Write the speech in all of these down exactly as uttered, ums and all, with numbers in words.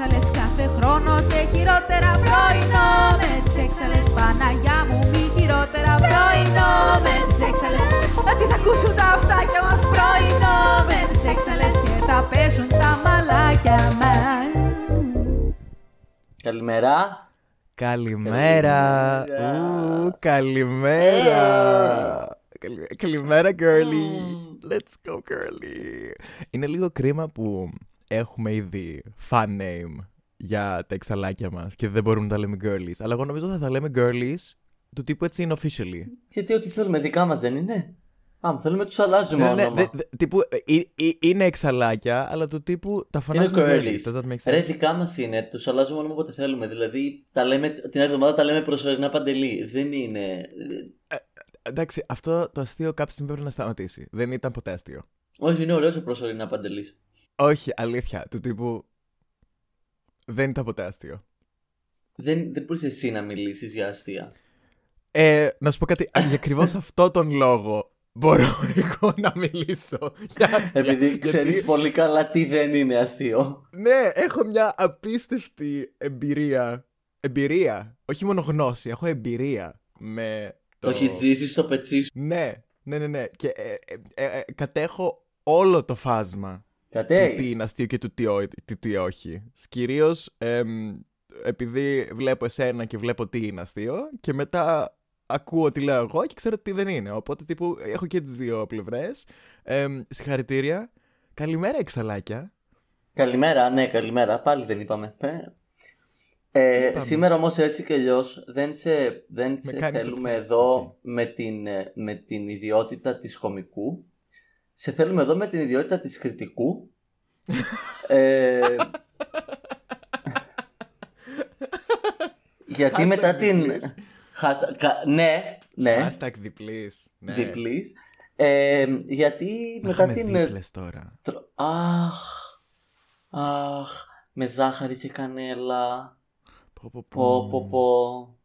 έξαλες κάθε χρόνο και χειρότερα πρωινό. Με τις έξαλες, Παναγιά μου, μη χειρότερα πρωινό. Με τις έξαλες, τι θα ακούσουν τα αυτάκια μας πρωινό. Με τις έξαλες και θα παίζουν τα μαλάκια μας. Καλημέρα. Καλημέρα. Ου, καλημέρα. Καλημέρα, girly. Let's go, girly. Είναι λίγο κρίμα που έχουμε ήδη fan name για τα εξαλάκια μας και δεν μπορούμε να τα λέμε girlies. Αλλά εγώ νομίζω θα τα λέμε girlies του τύπου έτσι είναι officially. Γιατί ό,τι θέλουμε, δικά μας δεν είναι. Α, θέλουμε τους αλλάζουμε όνομα. Ναι, τύπου είναι εξαλάκια, αλλά του τύπου τα φωνάζουμε girlies. Ρε, δικά μας είναι, τους αλλάζουμε όνομα όποτε θέλουμε. Δηλαδή, τα λέμε, την άλλη εβδομάδα τα λέμε προσωρινά Παντελή. Δεν είναι... Εντάξει, αυτό το αστείο κάποια στιγμή πρέπει να σταματήσει. Δεν ήταν ποτέ αστείο. Όχι, είναι ωραίο ο προσωρινά Παντελής. Όχι, αλήθεια. Του τύπου. Δεν ήταν ποτέ αστείο. Δεν, δεν μπορείς εσύ να μιλήσεις για αστεία. Ε, να σου πω κάτι. Για ακριβώς αυτόν τον λόγο μπορώ εγώ να μιλήσω για αστεία. Επειδή γιατί... ξέρεις πολύ καλά τι δεν είναι αστείο. Ναι, έχω μια απίστευτη εμπειρία. Εμπειρία. Όχι μόνο γνώση, έχω εμπειρία με. Το έχει ζήσει στο πετσί σου. Ναι, ναι, ναι, ναι. Και ε, ε, ε, κατέχω όλο το φάσμα. Κατέχεις. Του τι είναι αστείο και του τι, ό, τι, τι όχι. Κυρίως ε, επειδή βλέπω εσένα και βλέπω τι είναι αστείο και μετά ακούω τι λέω εγώ και ξέρω τι δεν είναι. Οπότε τύπου έχω και τις δύο πλευρές. Ε, συγχαρητήρια. Καλημέρα, εξαλάκια. Καλημέρα, ναι, καλημέρα. Πάλι δεν είπαμε. Ε, σήμερα όμως έτσι κι αλλιώς δεν σε, δεν σε θέλουμε πλέον. Εδώ okay. με, την, με την ιδιότητα της χωμικού. Σε θέλουμε εδώ με την ιδιότητα της κριτικού. ε, γιατί hashtag μετά διπλής. Την... Hashtag, κα, ναι, ναι. Hashtag διπλής. Ναι. Διπλής. Ε, γιατί να μετά την... Δίπλες τώρα. Τρο... Αχ, αχ, με ζάχαρη και κανέλα. Πω, πω, πω, πω.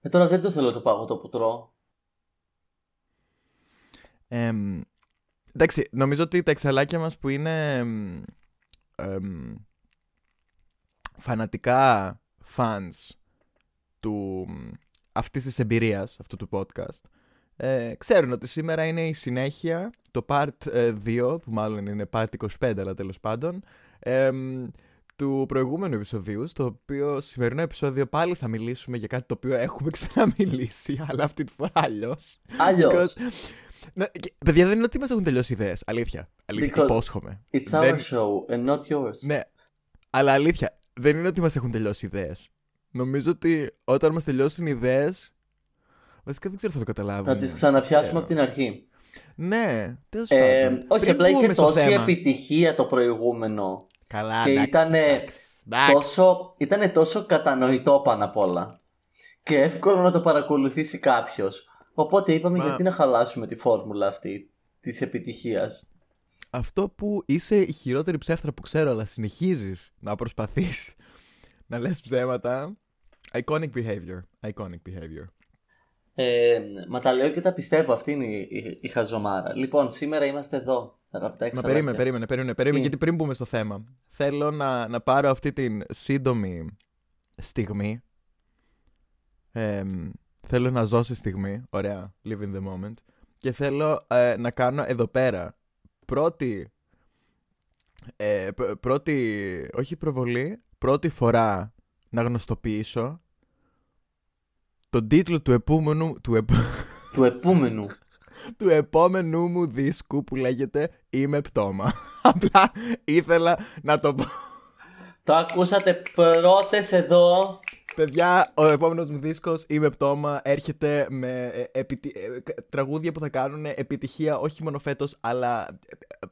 Ε, τώρα δεν το θέλω το παγωτό που τρώω. Ε, εντάξει, νομίζω ότι τα εξαλάκια μας που είναι ε, φανατικά fans του, αυτής της εμπειρίας, αυτού του podcast, ε, ξέρουν ότι σήμερα είναι η συνέχεια, το part ε, δύο, που μάλλον είναι part είκοσι πέντε, αλλά τέλος πάντων, ε, του προηγούμενου επεισοδίου, στο οποίο σημερινό επεισόδιο πάλι θα μιλήσουμε για κάτι το οποίο έχουμε ξαναμιλήσει, αλλά αυτή τη φορά αλλιώς. Αλλιώς. Παιδιά, δεν είναι ότι μας έχουν τελειώσει ιδέες, αλήθεια. Αλήθεια, υπόσχομαι. It's our show and not yours. Ναι, αλλά αλήθεια, δεν είναι ότι μας έχουν τελειώσει ιδέες. Νομίζω ότι όταν μας τελειώσουν ιδέες, βασικά δεν ξέρω θα το καταλάβουμε. Θα τις ξαναπιάσουμε από την αρχή. Ναι, τέλος πάντων. Όχι, απλά είχε τόση επιτυχία το προηγούμενο. Καλά, και ήτανε τόσο, ήτανε τόσο κατανοητό πάνω απ' όλα και εύκολο να το παρακολουθήσει κάποιος. Οπότε είπαμε Μα... γιατί να χαλάσουμε τη φόρμουλα αυτή της επιτυχίας. Αυτό που είσαι η χειρότερη ψεύτρα που ξέρω, αλλά συνεχίζεις να προσπαθείς να λες ψέματα. Iconic behavior, iconic behavior. Ε, μα τα λέω και τα πιστεύω, αυτή είναι η, η, η χαζομάρα. Λοιπόν, σήμερα είμαστε εδώ. Μα περίμενε, περίμενε, περίμενε, περίμενε, γιατί πριν μπούμε στο θέμα, θέλω να, να πάρω αυτή την σύντομη στιγμή. Ε, θέλω να ζω στη στιγμή, ωραία, live in the moment. Και θέλω ε, να κάνω εδώ πέρα πρώτη, ε, πρώτη, όχι προβολή, πρώτη φορά να γνωστοποιήσω τον τίτλο του επόμενου... Του, επ... του επόμενου... του επόμενου μου δίσκου που λέγεται Είμαι Πτώμα. Απλά ήθελα να το πω. Το ακούσατε πρώτες εδώ. Παιδιά, ο επόμενος μου δίσκος Είμαι Πτώμα έρχεται με επιτι... τραγούδια που θα κάνουν επιτυχία όχι μόνο φέτος, αλλά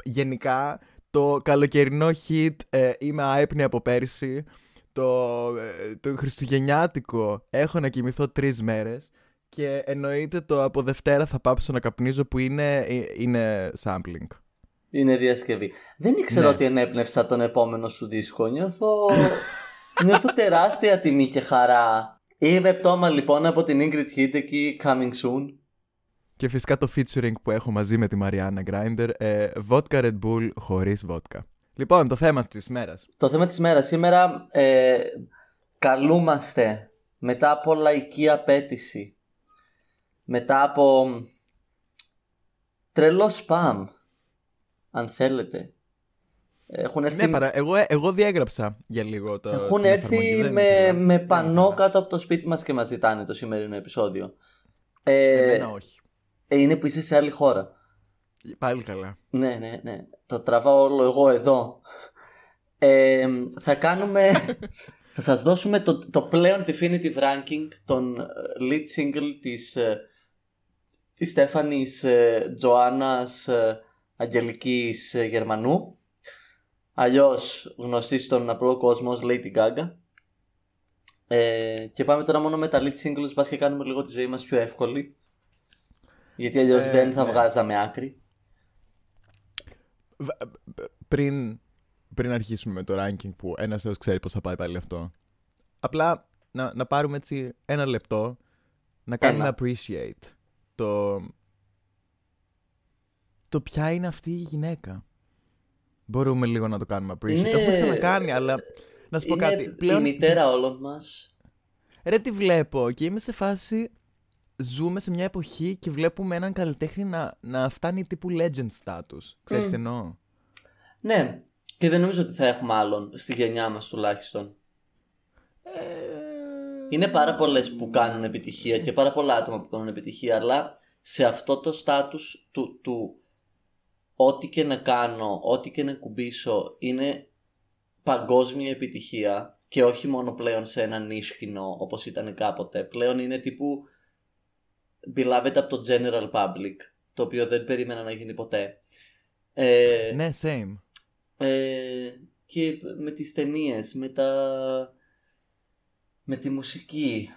γενικά το καλοκαιρινό hit ε, Είμαι Άϊπνη από πέρυσι, το, το χριστουγεννιάτικο Έχω να κοιμηθώ τρεις μέρες. Και εννοείται το από Δευτέρα θα πάψω να καπνίζω που είναι, είναι sampling. Είναι διασκευή. Δεν ήξερα, ναι, ότι ενέπνευσα τον επόμενο σου δίσκο. Νιώθω, νιώθω τεράστια τιμή και χαρά. Είμαι Πτώμα λοιπόν από την Ingrid Hideki, coming soon. Και φυσικά το featuring που έχω μαζί με τη Mariana Grinder, ε, Vodka Red Bull χωρίς βότκα. Λοιπόν, το θέμα της μέρας. Το θέμα της μέρας. Σήμερα ε, καλούμαστε μετά από λαϊκή απέτηση, μετά από τρελό σπαμ, αν θέλετε. Έχουν έρθει... Ναι, παρα, εγώ, εγώ διέγραψα για λίγο το. Έχουν έρθει με, με πανό ναι. κάτω από το σπίτι μας και μας ζητάνε το σημερινό επεισόδιο. Ε, Εμένα όχι. Ε, είναι που είσαι σε άλλη χώρα. Πάλι καλά. Ναι, ναι, ναι. Το τραβάω όλο εγώ εδώ. Ε, θα κάνουμε... θα σας δώσουμε το, το πλέον definitive ranking των lead single της, της Στέφανης Τζοάνας Αγγελικής Γερμανού, αλλιώς γνωστή στον απλό κόσμο ως Lady Gaga. Ε, και πάμε τώρα μόνο με τα lead singles, μπας και κάνουμε λίγο τη ζωή μας πιο εύκολη, γιατί αλλιώς ε, δεν θα ναι. βγάζαμε άκρη. Πριν, πριν αρχίσουμε με το ranking που ένας έως ξέρει πώς θα πάει πάλι αυτό, απλά να, να πάρουμε έτσι ένα λεπτό να κάνουμε ένα. appreciate το, το ποια είναι αυτή η γυναίκα. Μπορούμε λίγο να το κάνουμε appreciate. Είναι... Το έχουμε ξανακάνει, αλλά να σου πω είναι κάτι. Είναι πλέον... η μητέρα όλων μας. Ρε, τη βλέπω και είμαι σε φάση... Ζούμε σε μια εποχή και βλέπουμε έναν καλλιτέχνη να, να φτάνει τύπου legend status. Ξέρεις mm. τι εννοώ. Ναι, και δεν νομίζω ότι θα έχουμε άλλον στη γενιά μας τουλάχιστον. ε... Είναι πάρα πολλές που κάνουν επιτυχία και πάρα πολλά άτομα που κάνουν επιτυχία, αλλά σε αυτό το status του, του ό,τι και να κάνω, ό,τι και να κουμπίσω είναι παγκόσμια επιτυχία και όχι μόνο πλέον σε ένα niche κοινό όπως ήταν κάποτε. Πλέον είναι τύπου beloved από το general public, το οποίο δεν περίμενα να γίνει ποτέ. Ε, ναι, same. Ε, και με τις ταινίες, με τα... με τη μουσική.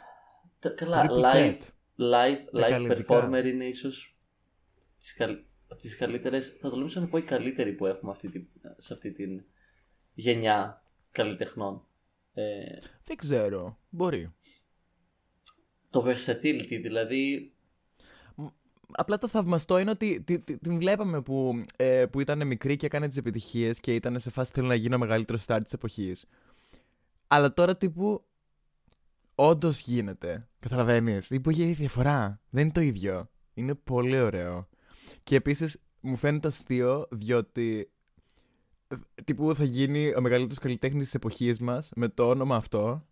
Τα καλά, live, live, live performer είναι ίσως τις καλ... από τις καλύτερες, θα το νομίζω να πω η καλύτερη που έχουμε αυτή τη... σε αυτή την γενιά καλλιτεχνών. Ε, δεν ξέρω, μπορεί. Το versatility, δηλαδή. Απλά το θαυμαστό είναι ότι την, την βλέπαμε που, ε, που ήταν μικρή και έκανε τις επιτυχίες και ήταν σε φάση θέλω να γίνω μεγαλύτερο star της εποχής. Αλλά τώρα τύπου όντως γίνεται. Καταλαβαίνεις. Τύπου έχει διαφορά. Δεν είναι το ίδιο. Είναι πολύ ωραίο. Και επίσης μου φαίνεται αστείο διότι τύπου θα γίνει ο μεγαλύτερος καλλιτέχνης της εποχής μας με το όνομα αυτό.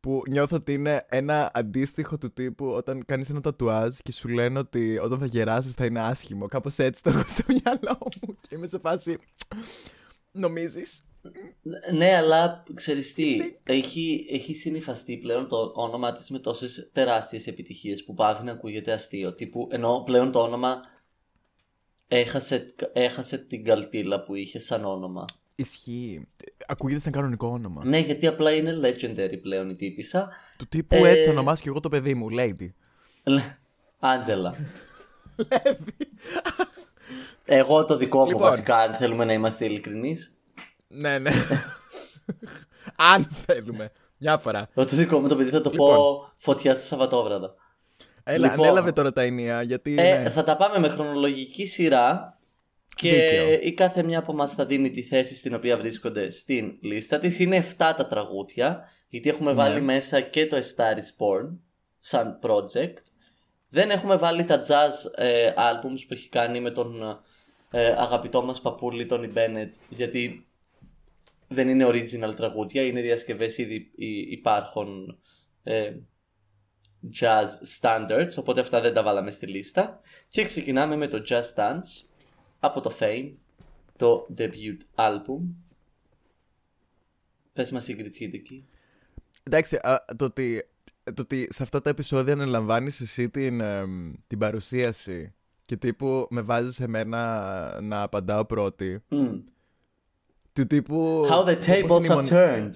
Που νιώθω ότι είναι ένα αντίστοιχο του τύπου όταν κάνεις ένα τατουάζ και σου λένε ότι όταν θα γεράσεις θα είναι άσχημο. Κάπως έτσι το έχω στο μυαλό μου και είμαι σε φάση. Νομίζεις? Ναι, αλλά ξέρεις τι, έχει, έχει συνυφαστεί πλέον το όνομα της με τόσες τεράστιες επιτυχίες που πάβει να ακούγεται αστείο. Τύπου, ενώ πλέον το όνομα έχασε, έχασε την καλτήλα που είχε σαν όνομα. Ισχύει. Ακούγεται σαν κανονικό όνομα. Ναι, γιατί απλά είναι legendary πλέον η τύπισσα. Του τύπου ε... έτσι ονομάσαι και εγώ το παιδί μου, Lady. Άντζελα. Lady. Εγώ το δικό μου, λοιπόν. Βασικά, αν θέλουμε να είμαστε ειλικρινείς. Ναι, ναι. Αν θέλουμε. Μια φορά. Το δικό μου το παιδί θα το λοιπόν. πω φωτιά στα Σαββατόβραδα. Έλα, λοιπόν, ανέλαβε τώρα τα ενία, γιατί. Ε, ναι. Θα τα πάμε με χρονολογική σειρά. Και δίκαιο. Η κάθε μια από μας θα δίνει τη θέση στην οποία βρίσκονται στην λίστα της. Είναι εφτά τα τραγούδια, γιατί έχουμε ναι. βάλει μέσα και το A Star Is Born σαν project. Δεν έχουμε βάλει τα jazz ε, albums που έχει κάνει με τον ε, αγαπητό μας παππούλη Tony Bennett, γιατί δεν είναι original τραγούδια, είναι διασκευές ήδη υπάρχων ε, jazz standards, οπότε αυτά δεν τα βάλαμε στη λίστα. Και ξεκινάμε με το Just Dance από το Fame, το debut album. Πες μας συγκριτική. Εντάξει, α, το, ότι, το ότι σε αυτά τα επεισόδια αναλαμβάνεις εσύ την, ε, την παρουσίαση και τύπου με βάζεις εμένα να απαντάω πρώτη. Mm. Του τύπου... How the tables have turned.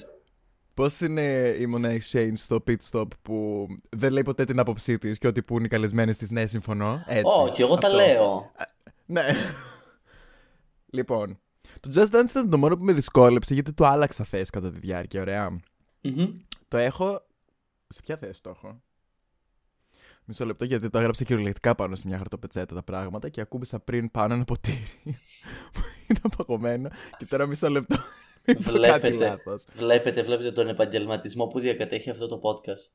Πώς είναι η Μονέ Exchange στο pit stop που δεν λέει ποτέ την άποψή της και ό,τι που είναι οι καλεσμένες της, ναι, συμφωνώ. Όχι, oh, εγώ αυτό. Τα λέω. Ναι. Λοιπόν, το Just Dance ήταν το μόνο που με δυσκόλεψε, γιατί του άλλαξα θέση κατά τη διάρκεια, ωραία. Mm-hmm. Το έχω... Σε ποια θέση το έχω? Μισό λεπτό, γιατί το έγραψα κυριολεκτικά πάνω σε μια χαρτοπετσέτα τα πράγματα και ακούμπησα πριν πάνω ένα ποτήρι. είναι απαγωμένο και τώρα μισό λεπτό. Βλέπετε, βλέπετε, βλέπετε τον επαγγελματισμό που διακατέχει αυτό το podcast.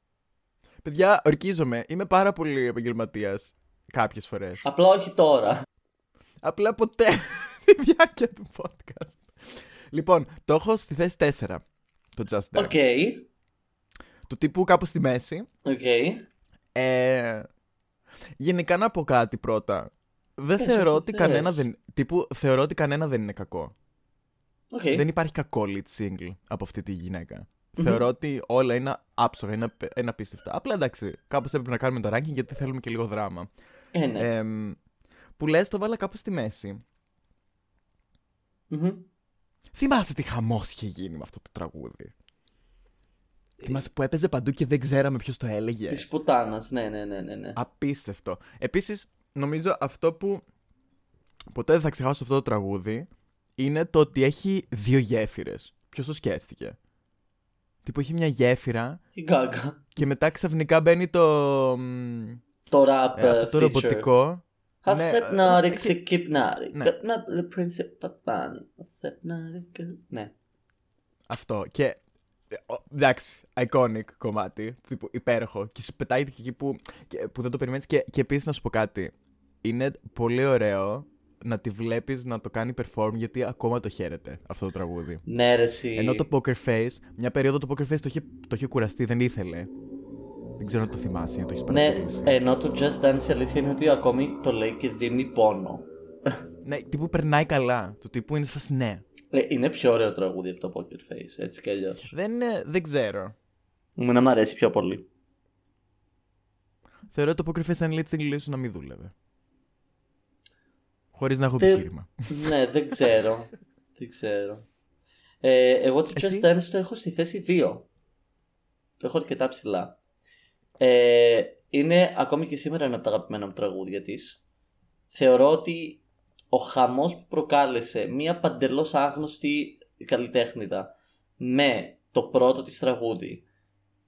Παιδιά, ορκίζομαι, είμαι πάρα πολύ επαγγελματίας κάποιες φορές. Απλά όχι τώρα. Απλά ποτέ τη διάρκεια του podcast. Λοιπόν, το έχω στη θέση τέσσερα, το Just Dance. Okay. Του τύπου κάπου στη μέση. Okay. Ε, γενικά να πω κάτι πρώτα. Δεν Έσο, θεωρώ, ότι κανένα δεν, τύπου, θεωρώ ότι κανένα δεν είναι κακό. Okay. Δεν υπάρχει κακό lead single από αυτή τη γυναίκα. Mm-hmm. Θεωρώ ότι όλα είναι άψογα, είναι, είναι απίστευτα. Απλά εντάξει, κάπως έπρεπε να κάνουμε το ranking γιατί θέλουμε και λίγο δράμα. Ε, ναι. ε, που λες, το βάλα κάπου στη μέση. Mm-hmm. Θυμάσαι τι χαμός είχε γίνει με αυτό το τραγούδι. Ε... Θυμάσαι που έπαιζε παντού και δεν ξέραμε ποιος το έλεγε. Της πουτάνας, ναι, ναι, ναι, ναι. Απίστευτο. Επίσης, νομίζω αυτό που ποτέ δεν θα ξεχάσω αυτό το τραγούδι είναι το ότι έχει δύο γέφυρες. Ποιος το σκέφτηκε. Τύπου έχει μια γέφυρα. Η Gaga. Και μετά ξαφνικά μπαίνει το. Το rap. Ε, αυτό το feature. Ρομποτικό. Χασεπνάριξη, κυπνάρι. Κατνάπ, the principal παπάνι. Χασεπνάριξη. Ναι. Αυτό. Και. Εντάξει, iconic κομμάτι. Τύπου υπέροχο. Και σου πετάει και εκεί που, και, που δεν το περιμένεις. Και, και επίσης να σου πω κάτι. Είναι πολύ ωραίο να τη βλέπεις να το κάνει perform γιατί ακόμα το χαίρεται αυτό το τραγούδι. Ναι, ρε εσύ. Ενώ το Poker Face, μια περίοδο το Poker Face το είχε, το είχε κουραστεί, δεν ήθελε. Δεν ξέρω αν το θυμάσαι, αν το έχεις παρατηρήσει. Ναι, ενώ το Just Dance η αλήθεια είναι ότι ακόμη το λέει και δίνει πόνο. Ναι, τύπου περνάει καλά. Του τύπου είναι σφασί, ναι. Είναι πιο ωραίο τραγούδι από το Poker Face, έτσι κι αλλιώς. Δεν, δεν ξέρω. Εμένα μ' αρέσει πιο πολύ. Θεωρώ ότι το Poker Face αν λέει τη εγγλίσου να μην δούλευε. Χωρίς να έχω επιχείρημα. Ναι, δεν ξέρω. Δεν ξέρω. Ε, εγώ το Just Dance το έχω στη θέση δύο. Το έχω αρκετά ψηλά. Ε, είναι ακόμη και σήμερα ένα από τα αγαπημένα μου τραγούδια της. Θεωρώ ότι ο χαμός που προκάλεσε μία παντελώς άγνωστη καλλιτέχνητα με το πρώτο της τραγούδι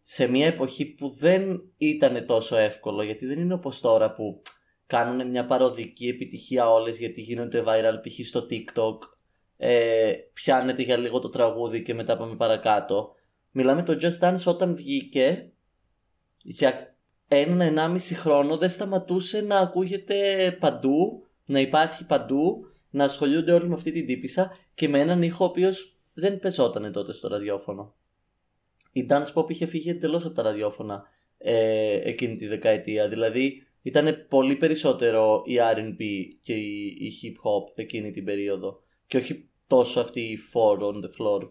σε μία εποχή που δεν ήταν τόσο εύκολο, γιατί δεν είναι όπως τώρα που κάνουν μια παροδική επιτυχία όλες γιατί γίνονται viral π.χ. στο TikTok, ε, πιάνεται για λίγο το τραγούδι και μετά πάμε παρακάτω. Μιλάμε το Just Dance όταν βγήκε για έναν ενάμιση χρόνο δεν σταματούσε να ακούγεται παντού, να υπάρχει παντού, να ασχολούνται όλοι με αυτή την τύπισσα και με έναν ήχο ο οποίος δεν πεζότανε τότε στο ραδιόφωνο. Η Dance Pop είχε φύγει εντελώς από τα ραδιόφωνα ε, εκείνη τη δεκαετία, δηλαδή ήταν πολύ περισσότερο η αρ εν μπι και η hip-hop εκείνη την περίοδο. Και όχι τόσο αυτή η four on the floor,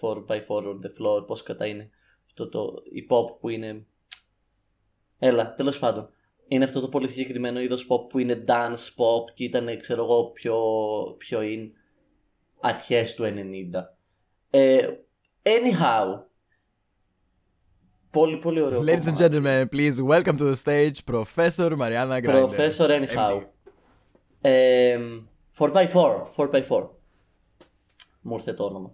four by four on the floor, πώς κατά είναι αυτό το hip-hop που είναι... Έλα, τέλος πάντων. Είναι αυτό το πολύ συγκεκριμένο είδος pop που είναι dance pop και ήταν, ξέρω εγώ, πιο, πιο in αρχές του ενενήντα. Ε, anyhow... Πολύ, πολύ ωραίο. Ladies and gentlemen, please welcome to the stage Professor Mariana Grande. Professor anyhow. four by four. Μου ήρθε το όνομα.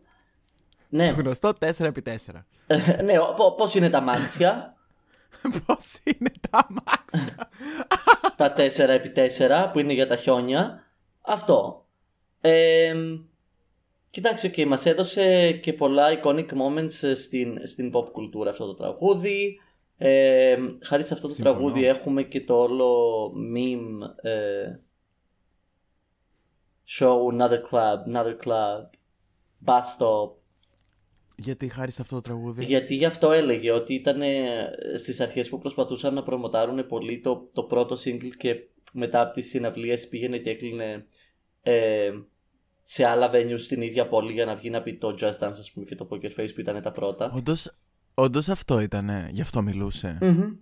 Ναι. Γνωστό τέσσερα επί τέσσερα. Ναι, πώς είναι τα μάξια. Πώς είναι τα μάξια. Τα τέσσερα επί τέσσερα που είναι για τα χιόνια. Αυτό. Ε, Κοιτάξτε, okay, μας έδωσε και πολλά iconic moments στην, στην pop κουλτούρα αυτό το τραγούδι. Ε, χάρη σε αυτό το Συμφωνώ. Τραγούδι έχουμε και το όλο meme ε, show, another club, another club, bus stop. Γιατί χάρη σε αυτό το τραγούδι? Γιατί γι' αυτό έλεγε ότι ήταν στις αρχές που προσπαθούσαν να προμοτάρουν πολύ το, το πρώτο single και μετά από τις συναυλίες πήγαινε και έκλεινε... Ε, σε άλλα venues στην ίδια πόλη για να βγει να πει το Just Dance, ας πούμε, και το Poker Face που ήταν τα πρώτα. Όντως, όντως αυτό ήτανε, γι' αυτό μιλούσε. Mm-hmm.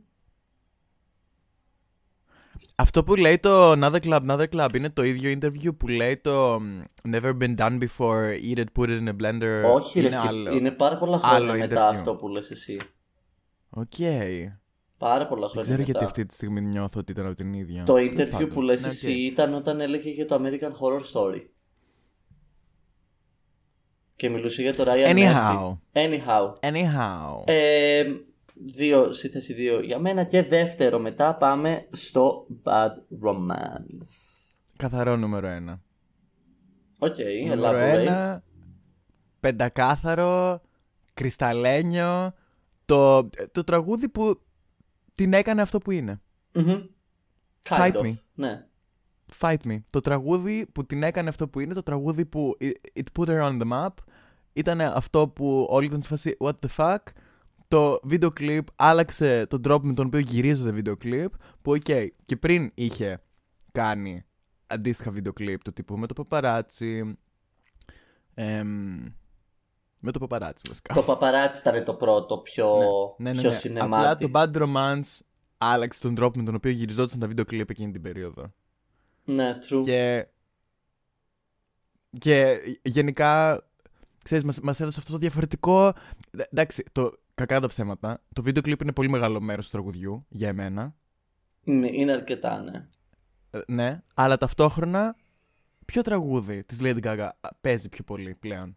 Αυτό που λέει το Another Club, Another Club είναι το ίδιο interview που λέει το Never been done before, eat it, put it in a blender. Όχι, είναι, εσύ, άλλο, είναι πάρα πολλά χρόνια μετά interview. Αυτό που λες εσύ. Οκ. Okay. Πάρα πολλά χρόνια. Δεν ξέρω μετά. Γιατί αυτή τη στιγμή νιώθω ότι ήταν από την ίδια. Το interview Πάτω. Που λες okay. εσύ ήταν όταν έλεγε για το American Horror Story. Και μιλούσε για το Ryan Anyhow. Anyhow. Anyhow. Ε, δύο, σύνθεση δύο για μένα και δεύτερο μετά πάμε στο Bad Romance. Καθαρό νούμερο ένα. Οκ, okay, νούμερο ένα, πεντακάθαρο, κρυσταλλένιο, το, το τραγούδι που την έκανε αυτό που είναι. Mm-hmm. Fight of. Me. Ναι. Fight Me. Το τραγούδι που την έκανε αυτό που είναι, το τραγούδι που it put her on the map, ήταν αυτό που όλοι ήταν σε φάση what the fuck. Το βίντεο κλιπ άλλαξε τον τρόπο με τον οποίο γυρίζονται βίντεο κλιπ, που οκ, okay, και πριν είχε κάνει αντίστοιχα βίντεο κλιπ του τύπου με το παπαράτσι. Εμ, με το παπαράτσι βασικά. Το παπαράτσι ήταν το πρώτο, πιο, ναι, ναι, πιο ναι, ναι, ναι. Απλά το Bad Romance άλλαξε τον τρόπο με τον οποίο γυριζόντουσαν τα βίντεο κλιπ εκείνη την περίοδο. Ναι, true. Και, και γενικά, ξέρεις, μας, μας έδωσε αυτό το διαφορετικό. Εντάξει, το, κακά τα ψέματα, το βίντεο κλιπ είναι πολύ μεγάλο μέρος του τραγουδιού για εμένα. Είναι, είναι αρκετά, ναι. Ε, ναι, αλλά ταυτόχρονα, ποιο τραγούδι της Lady Gaga παίζει πιο πολύ πλέον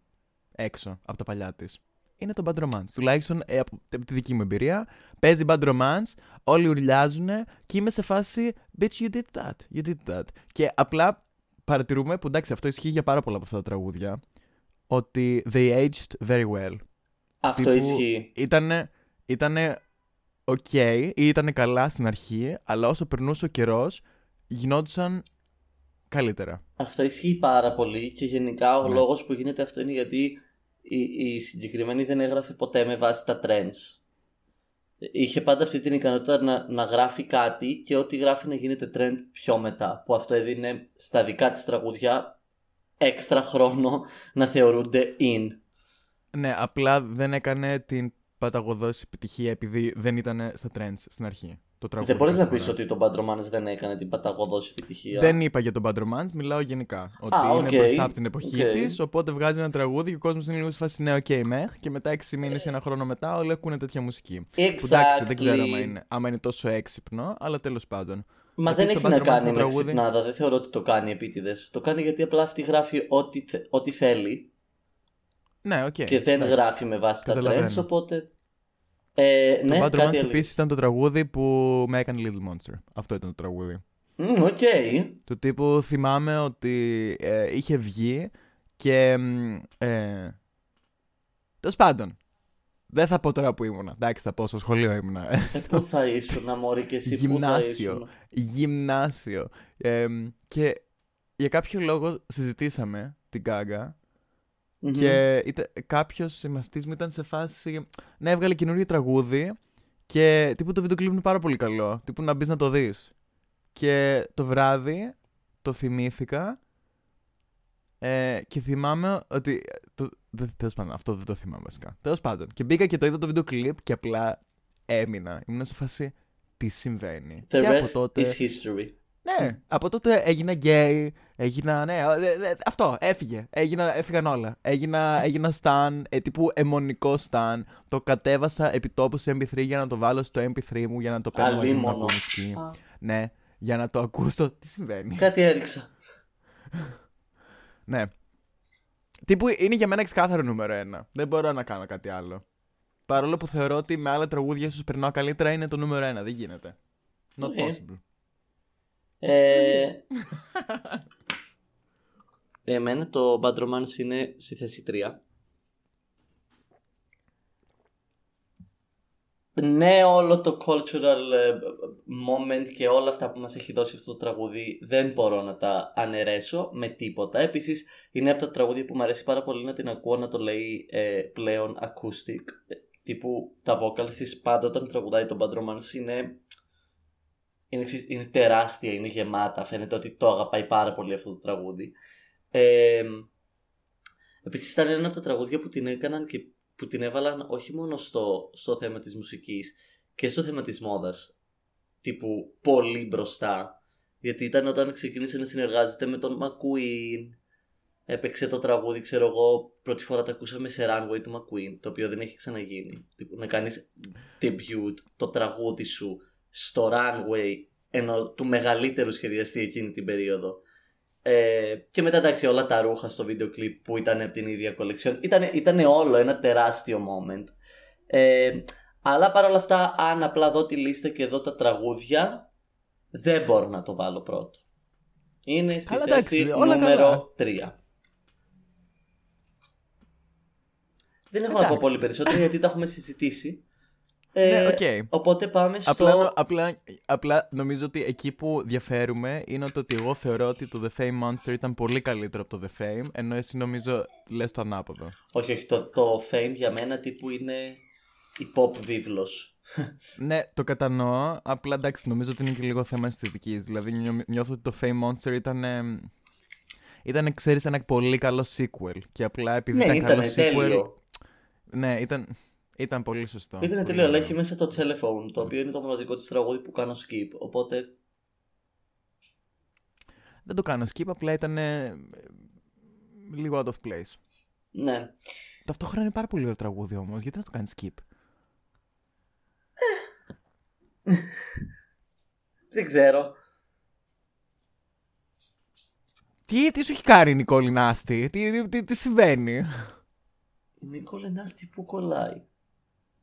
έξω από τα παλιά της? Είναι το Bad Romance. Τουλάχιστον ε, από τη δική μου εμπειρία, παίζει Bad Romance, όλοι ουρλιάζουνε και είμαι σε φάση bitch, you did that, you did that. Και απλά παρατηρούμε που, εντάξει, αυτό ισχύει για πάρα πολλά από αυτά τα τραγούδια, ότι they aged very well. Αυτό ισχύει. Ήτανε, ήτανε ok ή ήτανε καλά στην αρχή, αλλά όσο περνούσε ο καιρός γινόντουσαν καλύτερα. Αυτό ισχύει πάρα πολύ και γενικά ο ναι. λόγος που γίνεται αυτό είναι γιατί η, η συγκεκριμένη δεν έγραφε ποτέ με βάση τα trends. Είχε πάντα αυτή την ικανότητα να, να γράφει κάτι και ό,τι γράφει να γίνεται trend πιο μετά, που αυτό έδινε στα δικά της τραγούδια έξτρα χρόνο να θεωρούνται in. Ναι, απλά δεν έκανε την παταγωδόση επιτυχία επειδή δεν ήταν στα trends στην αρχή. Το δεν μπορείς να πεις ότι το Bad Romance δεν έκανε την παταγωδόση επιτυχία. Δεν είπα για τον Bad Romance, μιλάω γενικά. Ότι ah, okay. είναι μπροστά από την εποχή okay. της, οπότε βγάζει ένα τραγούδι και ο κόσμος είναι λίγο σε φάση ναι, ok, μέχ, και μετά έξι μήνες ή ένα χρόνο μετά όλοι ακούνε τέτοια μουσική. Exactly. Που, εντάξει, δεν ξέρω άμα είναι, άμα είναι τόσο έξυπνο, αλλά τέλος πάντων. Μα επίσης, δεν έχει να κάνει με ξυπνάδα, δεν θεωρώ ότι το κάνει επίτηδες. Το κάνει γιατί απλά αυτή γράφει ό,τι, ό,τι θέλει. Ναι, okay. Και δεν That's. γράφει με βάση τα trends, οπότε. Ε, ναι, το Bad Romance επίσης ήταν το τραγούδι που με έκανε Little Monster. Αυτό ήταν το τραγούδι. Οκ. Mm, okay. Του τύπου θυμάμαι ότι ε, είχε βγει και. Ε, τέλος πάντων. Δεν θα πω τώρα που ήμουνα. Εντάξει, θα πω στο σχολείο ήμουνα. Ε, πού θα ήσουν, αμόρι, και εσύ γυμνάσιο, που θα ήσουν. Γυμνάσιο. Ε, και για κάποιο λόγο συζητήσαμε την Gaga. Mm-hmm. Και κάποιος συμμαθητής μου ήταν σε φάση να έβγαλε καινούργιο τραγούδι και τύπου το βίντεο κλιπ είναι πάρα πολύ καλό, τύπου να μπεις να το δεις. Και το βράδυ το θυμήθηκα ε, και θυμάμαι ότι το, δεν, τέλος πάντων, αυτό δεν το θυμάμαι βασικά. Τέλος πάντων, και μπήκα και το είδα το βίντεο κλιπ και απλά έμεινα. Ήμουν σε φάση τι συμβαίνει. The και rest από τότε, is history. Ναι, από τότε έγινα γκέι, έγινα, ναι, αυτό, έφυγε, έγινα, έφυγαν όλα, έγινα, έγινα stan, ε, τύπου αιμονικό stan, το κατέβασα επιτόπου σε εμ πι θρι για να το βάλω στο εμ πι θρι μου, για να το παίρνω μαζί μου. Ναι, για να το ακούσω, τι συμβαίνει. Κάτι έριξα. Ναι, τύπου είναι για μένα ξεκάθαρο νούμερο ένα, δεν μπορώ να κάνω κάτι άλλο. Παρόλο που θεωρώ ότι με άλλα τραγούδια ίσως περνάω καλύτερα, είναι το νούμερο ένα, δεν γίνεται. Not possible. Ε, εμένα το Bad Romance είναι στη θέση τρία. Ναι, όλο το cultural moment και όλα αυτά που μας έχει δώσει αυτό το τραγούδι δεν μπορώ να τα αναιρέσω με τίποτα. Επίσης είναι από τα τραγούδια που μου αρέσει πάρα πολύ να την ακούω να το λέει ε, πλέον acoustic. Τύπου τα vocals της πάντα όταν τραγουδάει το Bad Romance είναι Είναι, είναι τεράστια, είναι γεμάτα. Φαίνεται ότι το αγαπάει πάρα πολύ αυτό το τραγούδι. Ε, Επίσης ήταν ένα από τα τραγούδια που την έκαναν και που την έβαλαν όχι μόνο στο, στο θέμα της μουσικής και στο θέμα της μόδας. Τύπου πολύ μπροστά. Γιατί ήταν όταν ξεκίνησε να συνεργάζεται με τον McQueen. Έπαιξε το τραγούδι, ξέρω εγώ, πρώτη φορά το ακούσαμε σε runway του McQueen, το οποίο δεν έχει ξαναγίνει. Τύπου, να κάνεις debut, το τραγούδι σου στο runway ενώ του μεγαλύτερου σχεδιαστή εκείνη την περίοδο. Ε, και μετά, εντάξει, όλα τα ρούχα στο βίντεο κλιπ που ήταν από την ίδια collection. Ήταν όλο ένα τεράστιο moment. Ε, αλλά παρόλα αυτά, αν απλά δω τη λίστα και δω τα τραγούδια, δεν μπορώ να το βάλω πρώτο. Είναι στη θέση νούμερο τρία. Δεν έχω να πω πολύ περισσότερο γιατί τα έχουμε συζητήσει. Ε, ναι, okay. Οπότε πάμε στο... Απλά, απλά, απλά νομίζω ότι εκεί που διαφέρουμε είναι το ότι εγώ θεωρώ ότι το The Fame Monster ήταν πολύ καλύτερο από το The Fame, ενώ εσύ νομίζω λες το ανάποδο. Όχι, όχι, το, το Fame για μένα τύπου είναι η pop βίβλος. Ναι, το κατανοώ, απλά εντάξει νομίζω ότι είναι και λίγο θέμα αισθητικής. Δηλαδή νιώθω ότι το Fame Monster ήταν... Ήταν, ξέρεις, ένα πολύ καλό sequel. Και απλά επειδή ναι, ήταν καλό τέλειο. sequel... Ναι, ήταν... Ήταν πολύ σωστό. Ήταν τελείω, αλλά έχει μέσα το telephone, το οποίο είναι το μοναδικό της τραγούδι που κάνω skip, οπότε... Δεν το κάνω skip, απλά ήταν ε, λίγο out of place. Ναι. Ταυτόχρονα είναι πάρα πολύ ωραίο τραγούδι όμως, γιατί να το κάνεις skip? Δεν ξέρω. Τι, τι σου έχει κάνει η Νικόλη Νάστη, τι, τι, τι, τι συμβαίνει? Η Νικόλη Νάστη που κολλάει.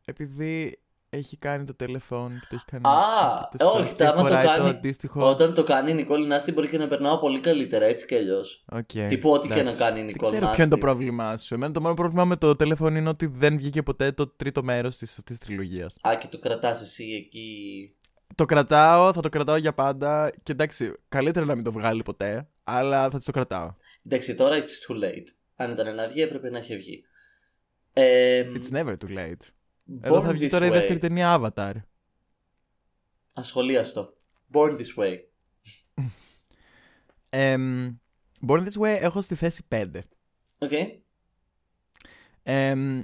Επειδή έχει κάνει το τηλέφωνο που το έχει κάνει. Α, όχι, άμα το κάνει. Αντίστοιχο... Όταν το κάνει η Νικόλη Νάστη μπορεί και να περνάω πολύ καλύτερα, έτσι κι αλλιώς. Okay, τύπου ό,τι και να κάνει η Νικόλη Νάστη. Δεν ξέρω ποιο είναι το πρόβλημά σου. Εμένα το μόνο πρόβλημα με το τηλέφωνο είναι ότι δεν βγήκε ποτέ το τρίτο μέρος της, της τριλογίας. Α, και το κρατάς εσύ εκεί. Το κρατάω, θα το κρατάω για πάντα. Και εντάξει, καλύτερα να μην το βγάλει ποτέ, αλλά θα το κρατάω. Εντάξει, τώρα it's too late. Αν ήταν να βγει, έπρεπε να είχε βγει. Ε, it's never too late. Εδώ θα βγει τώρα η δεύτερη ταινία Avatar. Ασχολίαστο. Born This Way. ε, Born This Way έχω στη θέση πέντε. Οκ. Okay. Ε,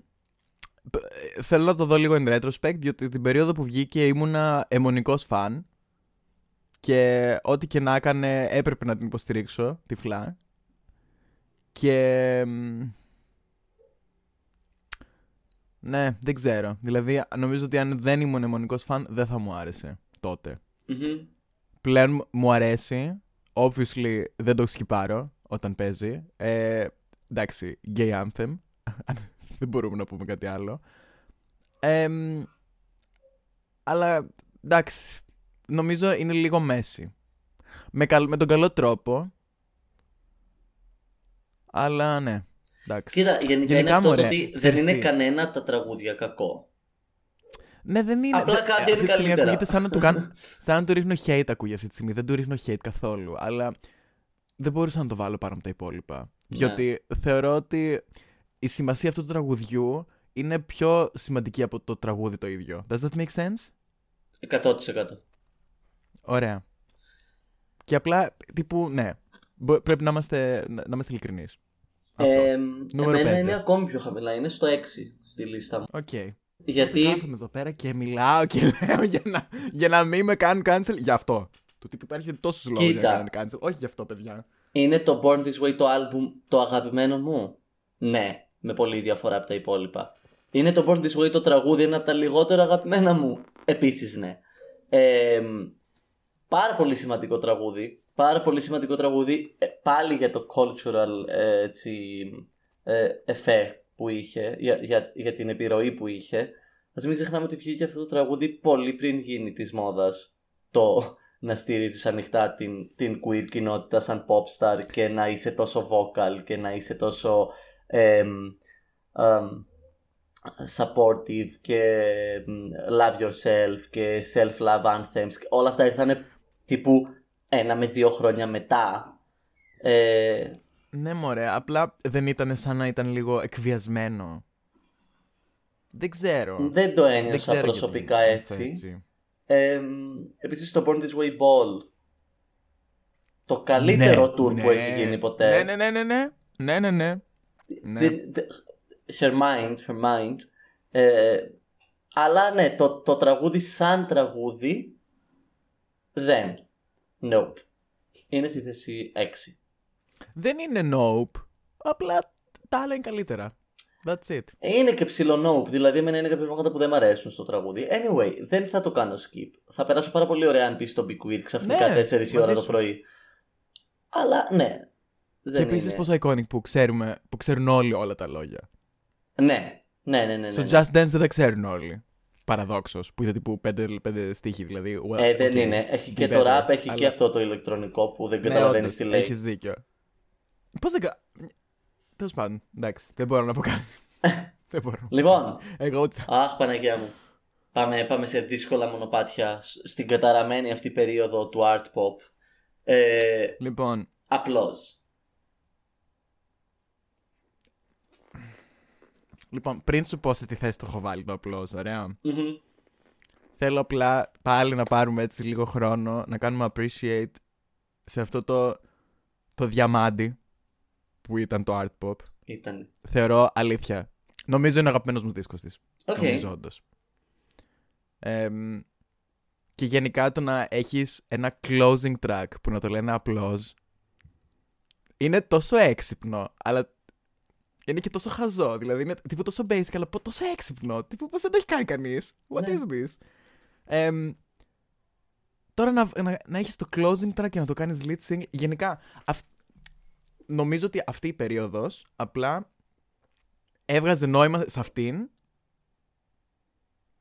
θέλω να το δω λίγο in retrospect, διότι την περίοδο που βγήκε ήμουνα αιμονικός φαν. Και ό,τι και να έκανε έπρεπε να την υποστηρίξω τυφλά. Και... Ναι, δεν ξέρω. Δηλαδή, νομίζω ότι αν δεν ήμουν αιμονικός φαν, δεν θα μου άρεσε τότε. Mm-hmm. Πλέον μου αρέσει. Obviously, δεν το σκυπάρω όταν παίζει. Ε, εντάξει, gay anthem. Δεν μπορούμε να πούμε κάτι άλλο. Ε, αλλά, εντάξει, νομίζω είναι λίγο μέση. Με, καλ, με τον καλό τρόπο. Αλλά, ναι. Εντάξει. Κοίτα, γενικά, γενικά είναι αυτό ωραία, ότι δεν είναι κανένα από τα τραγούδια κακό. Ναι, δεν είναι. Απλά κάτι είναι καλύτερα. Σαν να, του καν... σαν να του ρίχνω hate ακούγει αυτή τη στιγμή. Δεν του ρίχνω hate καθόλου. Αλλά δεν μπορούσα να το βάλω πάνω από τα υπόλοιπα. Διότι ναι. Θεωρώ ότι η σημασία αυτού του τραγουδιού είναι πιο σημαντική από το τραγούδι το ίδιο. Does that make sense? εκατό τοις εκατό. Ωραία. Και απλά, τύπου, ναι. Πρέπει να είμαστε, να είμαστε ειλικρινείς. Ε, εμένα πέντε. Είναι ακόμη πιο χαμηλά. Είναι στο έξι στη λίστα μου. Okay. Γιατί. Κάθομαι εδώ πέρα και μιλάω και λέω για να, για να μην με κάνουν cancel. Γι' αυτό. Το ότι υπάρχει τόσο λόγο για να κάνουν cancel. Όχι γι' αυτό, παιδιά. Είναι το Born This Way το album το αγαπημένο μου. Ναι, με πολλή διαφορά από τα υπόλοιπα. Είναι το Born This Way το τραγούδι, ένα από τα λιγότερα αγαπημένα μου. Επίσης, ναι. Ε, πάρα πολύ σημαντικό τραγούδι. Πάρα πολύ σημαντικό τραγούδι πάλι για το cultural έτσι, ε, εφέ που είχε, για, για, για την επιρροή που είχε. Ας μην ξεχνάμε ότι βγήκε αυτό το τραγούδι πολύ πριν γίνει της μόδας το να στηρίζεις ανοιχτά την, την queer κοινότητα σαν pop star και να είσαι τόσο vocal και να είσαι τόσο ε, ε, supportive και love yourself και self-love anthems. Όλα αυτά ήρθανε τύπου... Ένα με δύο χρόνια μετά. Ε... Ναι, μωρέ. Απλά δεν ήταν σαν να ήταν λίγο εκβιασμένο. Δεν ξέρω. Δεν το ένιωσα δεν προσωπικά έτσι. έτσι. Ε, επίσης το Born This Way Ball. Το καλύτερο ναι, tour ναι, που έχει γίνει ποτέ. Ναι, ναι, ναι, ναι. Ναι, ναι, ναι. ναι. Her mind, her mind. Ε, αλλά ναι, το, το τραγούδι σαν τραγούδι δεν. Nope. Είναι στη θέση έξι. Δεν είναι nope. Απλά τα άλλα είναι καλύτερα. That's it. Είναι και ψιλο nope. Δηλαδή εμένα είναι κάποια πράγματα που δεν μ' αρέσουν στο τραγούδι. Anyway, δεν θα το κάνω skip. Θα περάσω πάρα πολύ ωραία αν πεις το Big Queer ξαφνικά ναι, τέσσερις η ώρα το πρωί. Αλλά ναι. Δεν και επίσης πόσο iconic που, ξέρουμε, που ξέρουν όλοι όλα τα λόγια. Ναι. Ναι, ναι, ναι. ναι, ναι. Στο Just Dance δεν τα ξέρουν όλοι. Παραδόξως, που είναι τύπου πέντε στίχοι δηλαδή. Well, ε, δεν okay, είναι. Έχει και better, το rap, έχει αλλά... και αυτό το ηλεκτρονικό που δεν καταλαβαίνει ναι, τι λέει. Έχεις δίκιο. Πώς δεν. Τέλος πάντων, εντάξει, δεν μπορώ να πω κάτι. Δεν μπορώ. Λοιπόν, εγώ αχ, Παναγία μου. Πάμε, πάμε σε δύσκολα μονοπάτια στην καταραμένη αυτή περίοδο του art pop. Ε, λοιπόν. Απλώς. Λοιπόν, πριν σου πω σε τι θέση το έχω βάλει το απλώς, ωραία. Mm-hmm. Θέλω απλά πάλι να πάρουμε έτσι λίγο χρόνο, να κάνουμε appreciate σε αυτό το, το διαμάντι που ήταν το art pop. Ήταν. Θεωρώ αλήθεια. Νομίζω είναι αγαπημένος μου δίσκος της. Okay. Νομίζω όντως. Ε, και γενικά το να έχεις ένα closing track που να το λένε απλώς είναι τόσο έξυπνο, αλλά είναι και τόσο χαζό. Δηλαδή είναι τύπου τόσο basic, αλλά τόσο έξυπνο. Τύπου πως δεν το έχει κάνει κανείς. What ναι. is this? Ε, τώρα να, να, να έχεις το closing track και να το κάνεις lead sing. Γενικά αυ, νομίζω ότι αυτή η περίοδος απλά έβγαζε νόημα σε αυτήν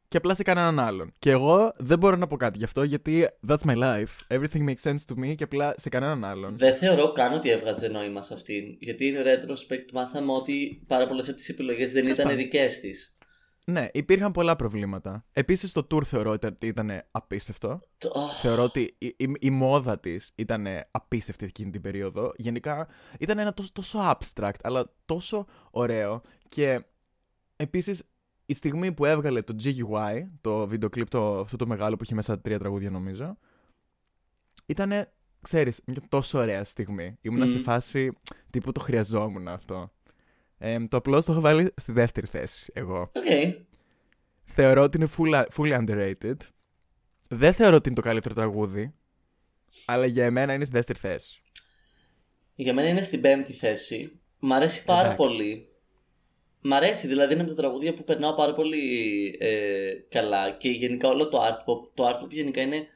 και απλά σε κανέναν άλλον. Και εγώ δεν μπορώ να πω κάτι γι' αυτό, γιατί that's my life. Everything makes sense to me και απλά σε κανέναν άλλον. Δεν θεωρώ καν ότι έβγαζε νόημα σε αυτήν. Γιατί in retrospect μάθαμε ότι πάρα πολλές από τις επιλογές δεν ήταν δικές της. Ναι, υπήρχαν πολλά προβλήματα. Επίσης το tour θεωρώ ότι ήταν απίστευτο. Oh. Θεωρώ ότι η, η, η μόδα της ήταν απίστευτη εκείνη την περίοδο. Γενικά ήταν ένα τόσο, τόσο abstract, αλλά τόσο ωραίο. Και επίσης η στιγμή που έβγαλε το τζι γιου άι, το βίντεο κλιπ το, αυτό το μεγάλο που είχε μέσα τρία τραγούδια νομίζω, ήταν, ξέρεις, μια τόσο ωραία στιγμή. Ήμουνα mm. σε φάση τύπου το χρειαζόμουν αυτό. Ε, το απλώς το έχω βάλει στη δεύτερη θέση εγώ. Okay. Θεωρώ ότι είναι fully, fully underrated. Δεν θεωρώ ότι είναι το καλύτερο τραγούδι, αλλά για εμένα είναι στη δεύτερη θέση. Για μένα είναι στην πέμπτη θέση. Μ' αρέσει πάρα Εντάξει. πολύ. Μ' αρέσει, δηλαδή είναι από τα τραγούδια που περνάω πάρα πολύ ε, καλά. Και γενικά όλο το art pop. Το art pop γενικά είναι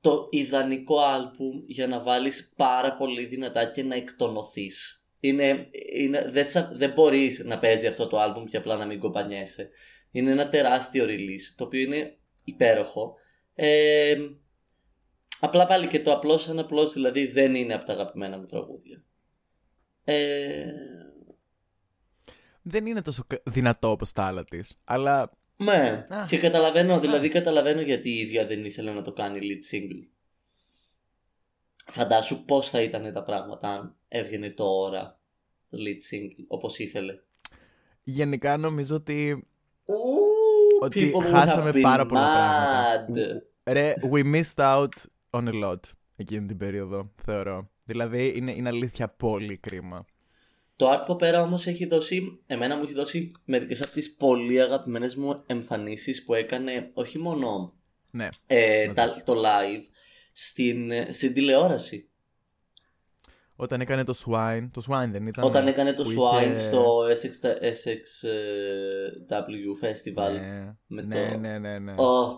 το ιδανικό άλμπουμ για να βάλεις πάρα πολύ δυνατά και να εκτονωθείς. Είναι, είναι, δεν, δεν μπορείς να παίζει αυτό το άλμπουμ και απλά να μην κομπανιέσαι. Είναι ένα τεράστιο release, το οποίο είναι υπέροχο. Ε, απλά πάλι και το απλώς σαν απλώς, δηλαδή δεν είναι από τα αγαπημένα μου τραγούδια. Ε... Δεν είναι τόσο δυνατό όπως τα άλλα της, αλλά... Ναι, ah. και καταλαβαίνω, δηλαδή ah. καταλαβαίνω γιατί η ίδια δεν ήθελε να το κάνει lead single. Φαντάσου πώς θα ήταν τα πράγματα αν έβγαινε τώρα lead single, όπως ήθελε. Γενικά νομίζω ότι... Ooh, ότι χάσαμε πάρα mad. πολλά πράγματα. Ρε, we missed out on a lot εκείνη την περίοδο, θεωρώ. Δηλαδή είναι, είναι αλήθεια πολύ κρίμα. Το art pop πέρα όμως έχει δώσει, εμένα μου έχει δώσει μερικές από τις πολύ αγαπημένες μου εμφανίσεις που έκανε όχι μόνο ναι, ε, τα, το live, στην, στην τηλεόραση. Όταν έκανε το Swine, το Swine δεν ήταν. Όταν έκανε το Swine είχε... στο ες εξ ντάμπλιου Festival. Ναι, με ναι, το... ναι, ναι, ναι. Oh,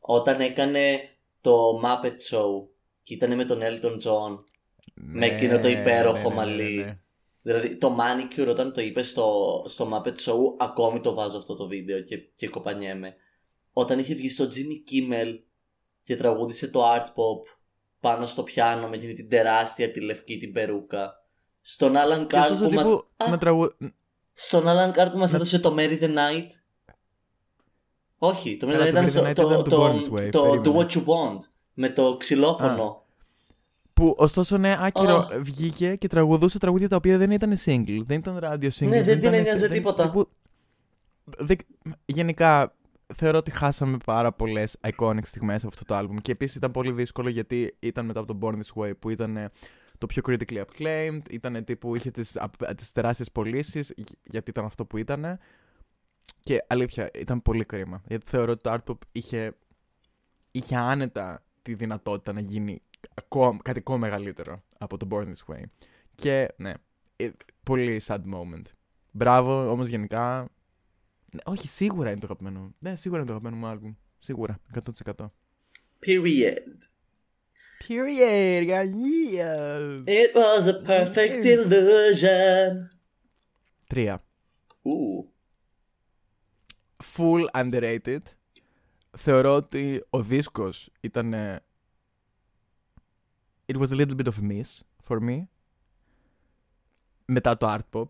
όταν έκανε το Muppet Show και ήταν με τον Elton John, ναι, με εκείνο το υπέροχο ναι, ναι, ναι, ναι, ναι, ναι. μαλλί. Δηλαδή το Manicure όταν το είπε στο, στο Muppet Show, ακόμη το βάζω αυτό το βίντεο και, και κοπανιέμαι. Όταν είχε βγει στο Jimmy Kimmel και τραγούδισε το Art Pop πάνω στο πιάνο με την τεράστια τη λευκή την περούκα. Στον Alan Carr που τύπου, μας... Να τραγου... Στον Alan Carr που μας να... έδωσε το Merry the Night. Όχι, το Merry the Night ήταν στο, το, το, το, το, το What You Want με το ξυλόφωνο. Ah. Που ωστόσο ναι, άκυρο oh. βγήκε και τραγουδούσε τραγούδια τα οποία δεν ήταν single, δεν ήταν radio single. Ναι, δεν την ένοιαζε τίποτα. Τύπου... Δε... Γενικά, θεωρώ ότι χάσαμε πάρα πολλές iconic στιγμές από αυτό το album. Και επίσης ήταν πολύ δύσκολο γιατί ήταν μετά από το Born This Way που ήταν το πιο critically acclaimed, ήταν τύπου είχε τις, τις τεράστιες πωλήσεις, γιατί ήταν αυτό που ήταν. Και αλήθεια, ήταν πολύ κρίμα. Γιατί θεωρώ ότι το Art Pop είχε, είχε άνετα τη δυνατότητα να γίνει Ακό, κάτι ακόμα μεγαλύτερο από το Born This Way. Και ναι, it, πολύ sad moment. Μπράβο όμως γενικά. Ναι, όχι, σίγουρα είναι το αγαπημένο μου. Ναι, σίγουρα είναι το αγαπημένο μου album. Σίγουρα, εκατό τοις εκατό. Period. Period, yeah. It was a perfect illusion. Τρία. Ooh. Full underrated. Θεωρώ ότι ο δίσκος ήταν... It was a little bit of a miss for me. Μετά το art pop.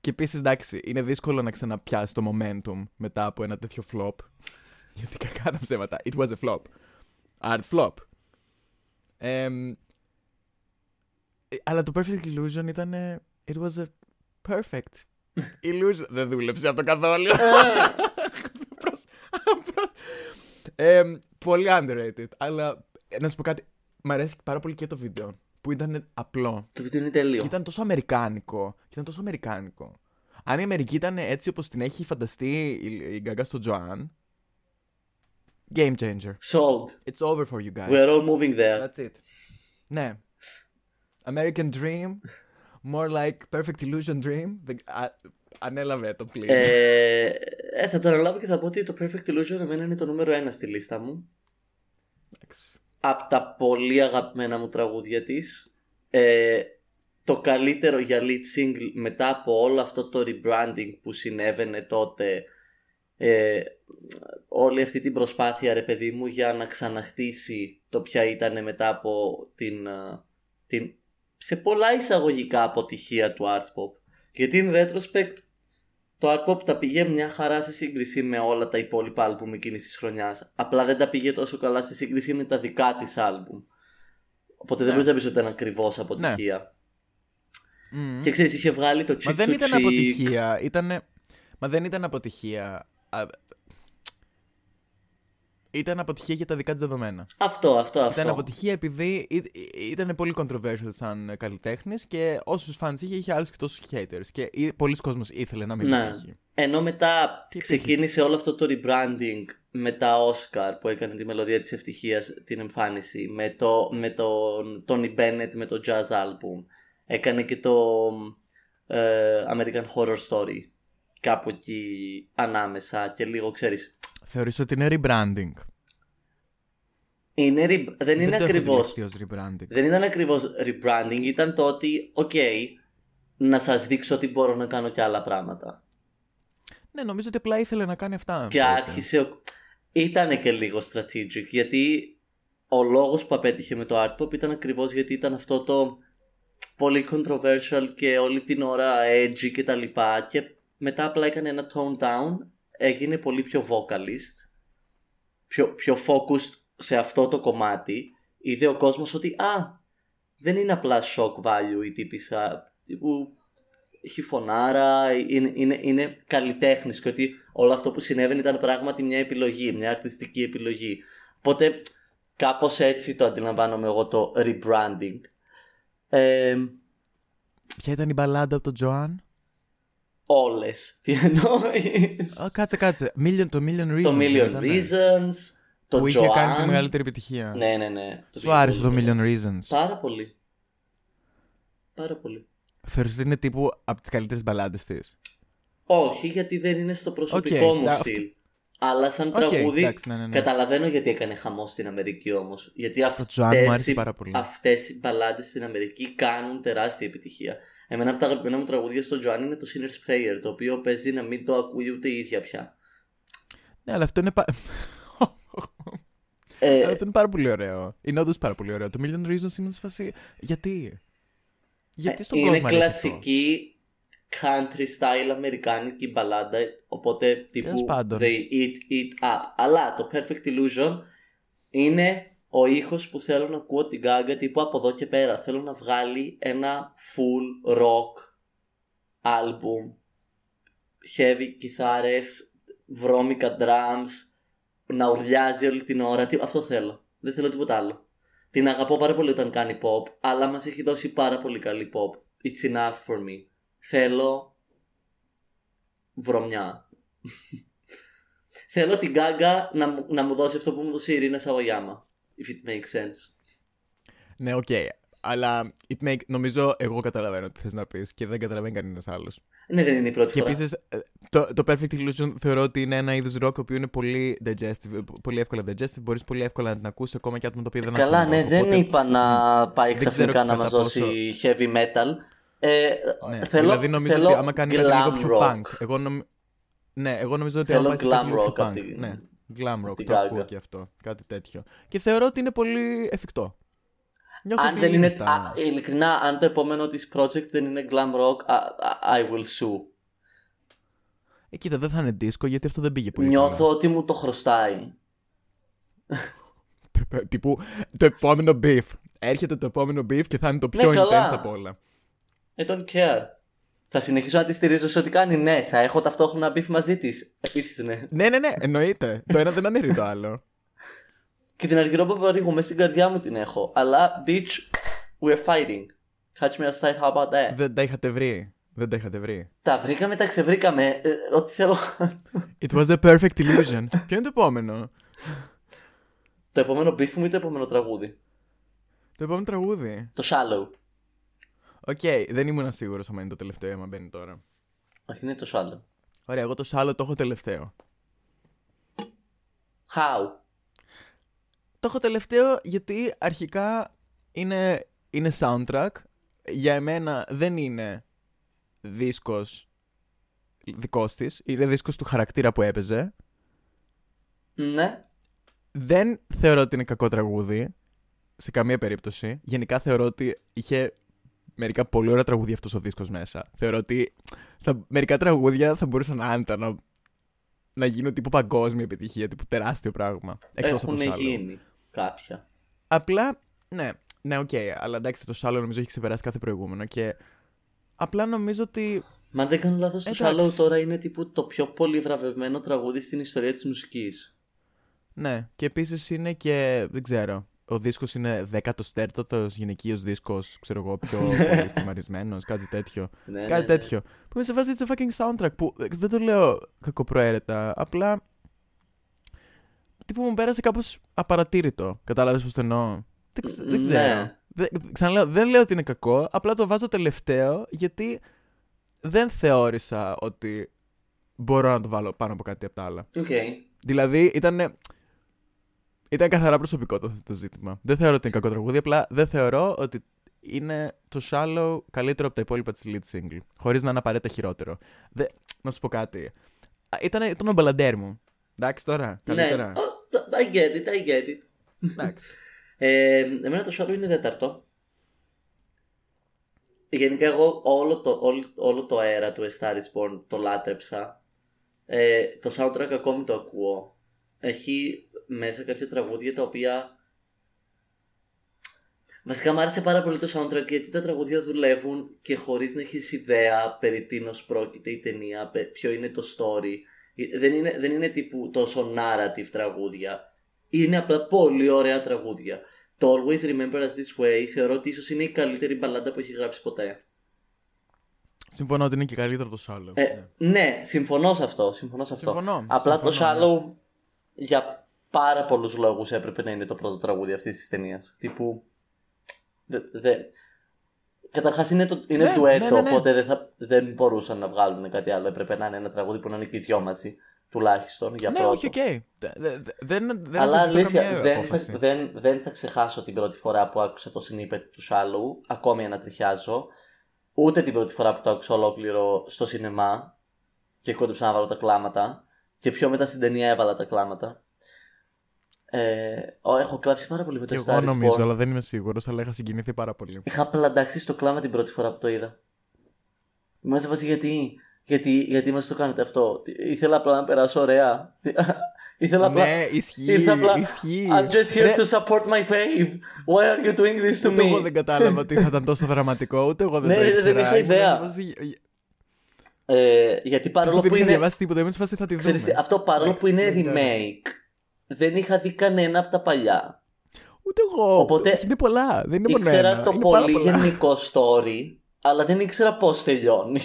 Και επίσης, εντάξει, είναι δύσκολο να ξαναπιάσει το momentum μετά από ένα τέτοιο flop. Γιατί κακά τα ψέματα. It was a flop. Art flop. Ε, αλλά το perfect illusion ήταν. It was a perfect illusion. Δεν δούλεψε αυτό καθόλου. ε, πολύ underrated. Αλλά να σου πω κάτι. Μ' αρέσει πάρα πολύ και το βίντεο. Που ήταν απλό. Το βίντεο είναι τέλειο. Και ήταν τόσο αμερικάνικο. Και ήταν τόσο αμερικάνικο. Αν η Αμερική ήταν έτσι όπως την έχει φανταστεί η Gaga στο Τζοάν. Game changer. Sold. It's over for you guys. We're all moving there. That's it. Ναι. American dream. More like perfect illusion dream. The... Α... Ανέλαβε το please. Ε, ε, θα το αναλάβω και θα πω ότι το perfect illusion εμένα είναι το νούμερο ένα στη λίστα μου. Εντάξει. Απ' τα πολύ αγαπημένα μου τραγούδια της. Ε, το καλύτερο για lead single μετά από όλο αυτό το rebranding που συνέβαινε τότε. Ε, όλη αυτή την προσπάθεια, ρε παιδί μου, για να ξαναχτίσει το ποια ήταν μετά από την, την σε πολλά εισαγωγικά αποτυχία του Art Pop. Γιατί in retrospect το Art Pop τα πήγε μια χαρά σε σύγκριση με όλα τα υπόλοιπα άλμπουμ εκείνης της χρονιάς. Απλά δεν τα πήγε τόσο καλά σε σύγκριση με τα δικά της άλμπουμ. Οπότε ναι, δεν μπορείς να πεις ότι ήταν ακριβώς αποτυχία. Ναι. Και ξέρεις, είχε βγάλει το cheek to cheek. Μα δεν ήταν cheek. αποτυχία, ήτανε... Μα δεν ήταν αποτυχία. Α... Ήταν αποτυχία για τα δικά της δεδομένα. Αυτό, αυτό, αυτό. Ήταν αποτυχία επειδή ή... ήταν πολύ controversial σαν καλλιτέχνης και όσους fans είχε, είχε άλλους και τόσους haters. Και πολλοί κόσμος ήθελε να μην έχει. Ενώ μετά Τι ξεκίνησε όλο αυτό το rebranding με τα Oscar που έκανε τη μελωδία της ευτυχίας την εμφάνιση. Με, το... με τον Tony Bennett, με το jazz album. Έκανε και το ε, American Horror Story. Κάπου εκεί ανάμεσα και λίγο, ξέρεις. Θεωρείς ότι είναι rebranding? Είναι, δεν, δεν είναι ακριβώς. Δεν ήταν ακριβώς rebranding. Ήταν το ότι, οκ, okay, να σας δείξω ότι μπορώ να κάνω και άλλα πράγματα. Ναι, νομίζω ότι απλά ήθελε να κάνει αυτά. Και άρχισε. Ήτανε και λίγο strategic. Γιατί ο λόγος που απέτυχε με το Art Pop ήταν ακριβώς γιατί ήταν αυτό το πολύ controversial και όλη την ώρα edgy και τα λοιπά. Και μετά απλά έκανε ένα tone down, έγινε πολύ πιο vocalist, πιο, πιο focused σε αυτό το κομμάτι. Είδε ο κόσμος ότι α, δεν είναι απλά shock value η τύπησα, τύπου χιφωνάρα, είναι, είναι, είναι καλλιτέχνης και ότι όλο αυτό που συνέβαινε ήταν πράγματι μια επιλογή, μια αρτιστική επιλογή. Οπότε κάπως έτσι το αντιλαμβάνομαι εγώ το rebranding. Ε, Ποια ήταν η μπαλάντα από τον Τζοάν? Όλες. Τι εννοείς? Oh, κάτσε, κάτσε. Million, το Million Reasons. Το Million ήταν, Reasons. Το Joan. Που είχε Joan. κάνει τη μεγαλύτερη επιτυχία. Ναι, ναι, ναι. Σου άρεσε το Million Reasons? Πάρα πολύ. Πάρα πολύ. Θεωρείς ότι είναι τύπου από τις καλύτερες μπαλάντες της? Όχι, γιατί δεν είναι στο προσωπικό okay, μου that... στυλ. Αλλά σαν okay, τραγούδι. Εντάξει, ναι, ναι, ναι. Καταλαβαίνω γιατί έκανε χαμό στην Αμερική όμως. Γιατί αυτές οι, οι μπαλάντες στην Αμερική κάνουν τεράστια επιτυχία. Εμένα από τα αγαπημένα μου τραγούδια στο Joan είναι το Sinner's Prayer, το οποίο παίζει να μην το ακούει ούτε η ίδια πια. Ναι, αλλά αυτό είναι, πα... ε... αυτό είναι πάρα πολύ ωραίο. Είναι όντως πάρα πολύ ωραίο. Το Million Reasons είναι σε φάση. Γιατί, γιατί στον κόσμο είναι κλασική country style αμερικάνικη μπαλάντα. Οπότε τύπου they eat it up. Αλλά το Perfect Illusion είναι ο ήχος που θέλω να ακούω την Gaga τύπου από εδώ και πέρα. Θέλω να βγάλει ένα full rock album, heavy κιθάρες, βρώμικα drums, να ουρλιάζει όλη την ώρα. Αυτό θέλω, δεν θέλω τίποτα άλλο. Την αγαπώ πάρα πολύ όταν κάνει pop, αλλά μας έχει δώσει πάρα πολύ καλή pop. It's enough for me. Θέλω βρωμιά. Θέλω την Gaga να, να μου δώσει αυτό που μου δώσει η Ειρήνα Σαβαγιάμα. If it makes sense. Ναι, οκ. Okay. Αλλά it make... νομίζω εγώ καταλαβαίνω τι θες να πεις και δεν καταλαβαίνει κανένας άλλος. Ναι, δεν είναι η πρώτη και φορά. Και επίσης το, το Perfect Illusion θεωρώ ότι είναι ένα είδος rock που είναι πολύ digestive, πολύ εύκολα digestive. Μπορείς πολύ εύκολα να την ακούσεις ακόμα και άτομα το οποίο δεν ακούνε. Καλά, ναι, οπότε... δεν είπα να πάει ξαφνικά να μας δώσει πόσο... heavy metal. Ε, ναι, θέλω, δηλαδή νομίζω θέλω ότι άμα κάνει κάτι λίγο πιο punk. Εγώ νομ... Ναι, εγώ νομίζω ότι άμα πάει κάτι λίγο πιο punk. Ναι. Glam rock, το ακούω και αυτό, κάτι τέτοιο. Και θεωρώ ότι είναι πολύ εφικτό. Αν δεν είναι, α, ειλικρινά, αν το επόμενο της project δεν είναι glam rock, I, I will sue. Ε, κοίτα, δεν θα είναι δίσκο γιατί αυτό δεν πήγε πολύ. Νιώθω καλά. Ότι μου το χρωστάει. Τύπου το επόμενο beef. Έρχεται το επόμενο beef και θα είναι το πιο ναι, intense από όλα. I don't care. Θα συνεχίσω να τη στηρίζω σε ό,τι κάνει. Ναι, θα έχω ταυτόχρονα beef μαζί τη. Επίσης, ναι. ναι, ναι, ναι, εννοείται. Το ένα δεν ανήρει το άλλο. Και την αργυρό Παπαρίγου μέσα στην καρδιά μου την έχω. Αλλά bitch, we're fighting. Catch me outside, how about that? Δεν τα είχατε βρει. Δεν τα είχατε βρει. Τα βρήκαμε, τα ξεβρήκαμε. Ε, ό,τι θέλω. It was a perfect illusion. Ποιο είναι το επόμενο? Το επόμενο beef μου ή το επόμενο τραγούδι? Το επόμενο τραγούδι. Το Shallow. Οκ, okay, δεν ήμουν σίγουρος αν είναι το τελευταίο ή αν μπαίνει τώρα. Όχι, είναι το Shallow. Ωραία, εγώ το Shallow το έχω τελευταίο. How? Το έχω τελευταίο γιατί αρχικά είναι, είναι soundtrack. Για εμένα δεν είναι δίσκος δικός της. Είναι δίσκος του χαρακτήρα που έπαιζε. Ναι. Δεν θεωρώ ότι είναι κακό τραγούδι σε καμία περίπτωση. Γενικά θεωρώ ότι είχε μερικά πολύ ωραία τραγούδια αυτός ο δίσκος μέσα. Θεωρώ ότι θα, μερικά τραγούδια θα μπορούσαν άντα να, να γίνουν τύπου παγκόσμια επιτυχία, τύπου τεράστιο πράγμα. Έχουν γίνει κάποια. Απλά, ναι, ναι, οκ, okay, αλλά εντάξει, το Shallow νομίζω έχει ξεπεράσει κάθε προηγούμενο και απλά νομίζω ότι. Μα δεν κάνω λάθος, το Shallow τώρα είναι τύπου το πιο πολύ βραβευμένο τραγούδι στην ιστορία της μουσικής. Ναι, και επίσης είναι και, δεν ξέρω, ο δίσκος είναι δέκατος τέταρτος γυναικείος δίσκος, ξέρω εγώ, πιο πολύ στιγμαρισμένος, κάτι τέτοιο. Ναι, κάτι ναι, τέτοιο. Ναι. Που είμαι σε βάση it's a fucking soundtrack, που δεν το λέω κακοπροαίρετα, απλά τύπου μου πέρασε κάπως απαρατήρητο, κατάλαβες πώς το εννοώ. Δεν, δεν ξέρω. Ναι. Δεν, ξαναλέω, δεν λέω ότι είναι κακό, απλά το βάζω τελευταίο, γιατί δεν θεώρησα ότι μπορώ να το βάλω πάνω από κάτι από τα άλλα. Okay. Δηλαδή ήταν... Ήταν καθαρά προσωπικό το, το ζήτημα. Δεν θεωρώ ότι είναι κακό τραγούδι, απλά δεν θεωρώ ότι είναι το Shallow καλύτερο από τα υπόλοιπα της lead single. Χωρίς να είναι απαραίτητα χειρότερο. Δε, να σου πω κάτι. Ήταν το μπαλαντέρ μου. Εντάξει τώρα, καλύτερα. Ναι. Oh, I get it, I get it. Εντάξει. ε, εμένα το Shallow είναι τέταρτο. Γενικά εγώ όλο το, όλο, όλο το αέρα του A Star Is Born το λάτρεψα. Ε, το soundtrack ακόμη το ακούω. Έχει μέσα κάποια τραγούδια τα οποία. Βασικά μου άρεσε πάρα πολύ το soundtrack γιατί τα τραγούδια δουλεύουν και χωρίς να έχεις ιδέα περί τίνος πρόκειται η ταινία, ποιο είναι το story. Δεν είναι, δεν είναι τύπου τόσο narrative τραγούδια. Είναι απλά πολύ ωραία τραγούδια. Το Always Remember Us This Way θεωρώ ότι ίσως είναι η καλύτερη μπαλάντα που έχει γράψει ποτέ. Συμφωνώ ότι είναι και καλύτερο το Shallow. Ε, ναι. ναι, συμφωνώ σε αυτό. Συμφωνώ σε αυτό. Συμφωνώ, απλά συμφωνώ, το Shallow. Ναι. Για πάρα πολλούς λόγους έπρεπε να είναι το πρώτο τραγούδι αυτής της ταινίας. Τύπου. Δε, δε. Καταρχάς είναι, το, είναι ναι, ντουέτο, ναι, ναι, ναι. Οπότε δεν, θα, δεν μπορούσαν να βγάλουν κάτι άλλο. Έπρεπε να είναι ένα τραγούδι που να είναι και οι δυο μαζί, τουλάχιστον για πρώτο. Ναι, όχι, okay. δεν, δεν, δεν Αλλά αλήθεια, δεν θα, δεν, δεν θα ξεχάσω την πρώτη φορά που άκουσα το snippet του Shallow, ακόμη ανατριχιάζω. Ούτε την πρώτη φορά που το άκουσα ολόκληρο στο σινεμά και κόντεψα να βάλω τα κλάματα. Και πιο μετά στην ταινία έβαλα τα κλάματα. Ε, έχω κλάψει πάρα πολύ με το Star Is Born. Εγώ νομίζω, αλλά δεν είμαι σίγουρος, αλλά είχα συγκινηθεί πάρα πολύ. Είχα πλαντάξει στο κλάμα την πρώτη φορά που το είδα. Μου έσβασε γιατί, γιατί, γιατί μας το κάνετε αυτό. Ήθελα απλά να περάσω ωραία. Ήθελα απλά. Ναι, ισχύει. Ήρθα απλά. Ισχύει. I'm just here ναι. to support my fave. Why are you doing this to me? Εγώ δεν κατάλαβα ότι θα ήταν τόσο δραματικό, ούτε εγώ δεν ναι, το ήξερα. Ναι, δεν είχα ιδέα. Ε, γιατί παρόλο που, που είναι. Τίποτα, εμείς θα τη δούμε. Τι, αυτό παρόλο που είναι remake, δεν είχα δει κανένα από τα παλιά. Ούτε εγώ. Οπότε είναι πολλά. Δεν είναι ήξερα πολλά. Το είναι πολύ πολλά. Γενικό story, αλλά δεν ήξερα πώς τελειώνει.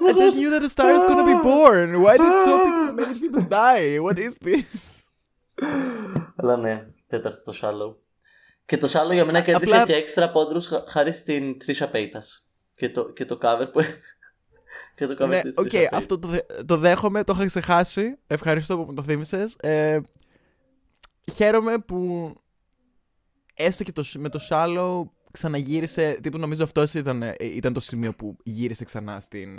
I just knew that a star is gonna be born. Why did so many people die? What is this? Αλλά ναι, τέταρτο το Shallow. Και το Shallow για μένα κέρδισε απλά... και έξτρα πόντρους χάρη στην Trisha Paytas. Και το, και το cover που. Ναι, οκ, okay, αυτό το, το δέχομαι, το είχα ξεχάσει. Ευχαριστώ που μου το θύμισες. Ε, χαίρομαι που έστω και το, με το Shallow ξαναγύρισε. Τύπου νομίζω αυτό ήταν, ήταν το σημείο που γύρισε ξανά στην,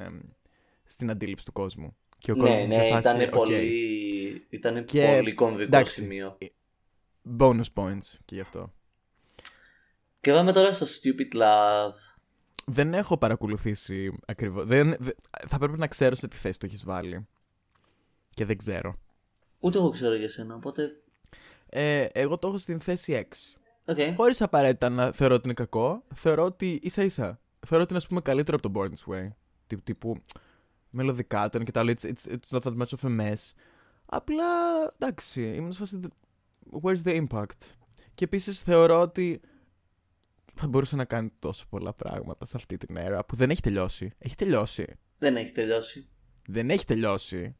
στην αντίληψη του κόσμου. Και ο ναι, κόσμος ναι, ήταν okay. πολύ, ήτανε και, πολύ κομβικό εντάξει, σημείο. Bonus points και γι' αυτό. Και πάμε τώρα στο Stupid Love. δεν έχω παρακολουθήσει ακριβώς. Δεν, δε, θα πρέπει να ξέρω σε τι θέση το έχεις βάλει. Και δεν ξέρω. Ούτε εγώ ξέρω για σένα, οπότε... Ε, εγώ το έχω στην θέση έξι. Okay. Χωρίς απαραίτητα να θεωρώ ότι είναι κακό. Θεωρώ ότι ίσα ίσα. Θεωρώ ότι είναι, ας πούμε, καλύτερο από το Born This Way. Τύπου, τύπου μελωδικά τον και τα άλλα. It's, it's, it's not that much of a mess. Απλά, εντάξει, ήμουν σε φάση... Where's the impact? Και επίσης θεωρώ ότι... θα μπορούσε να κάνει τόσο πολλά πράγματα σε αυτή την έρα που δεν έχει τελειώσει. Έχει τελειώσει. Δεν έχει τελειώσει. Δεν έχει τελειώσει.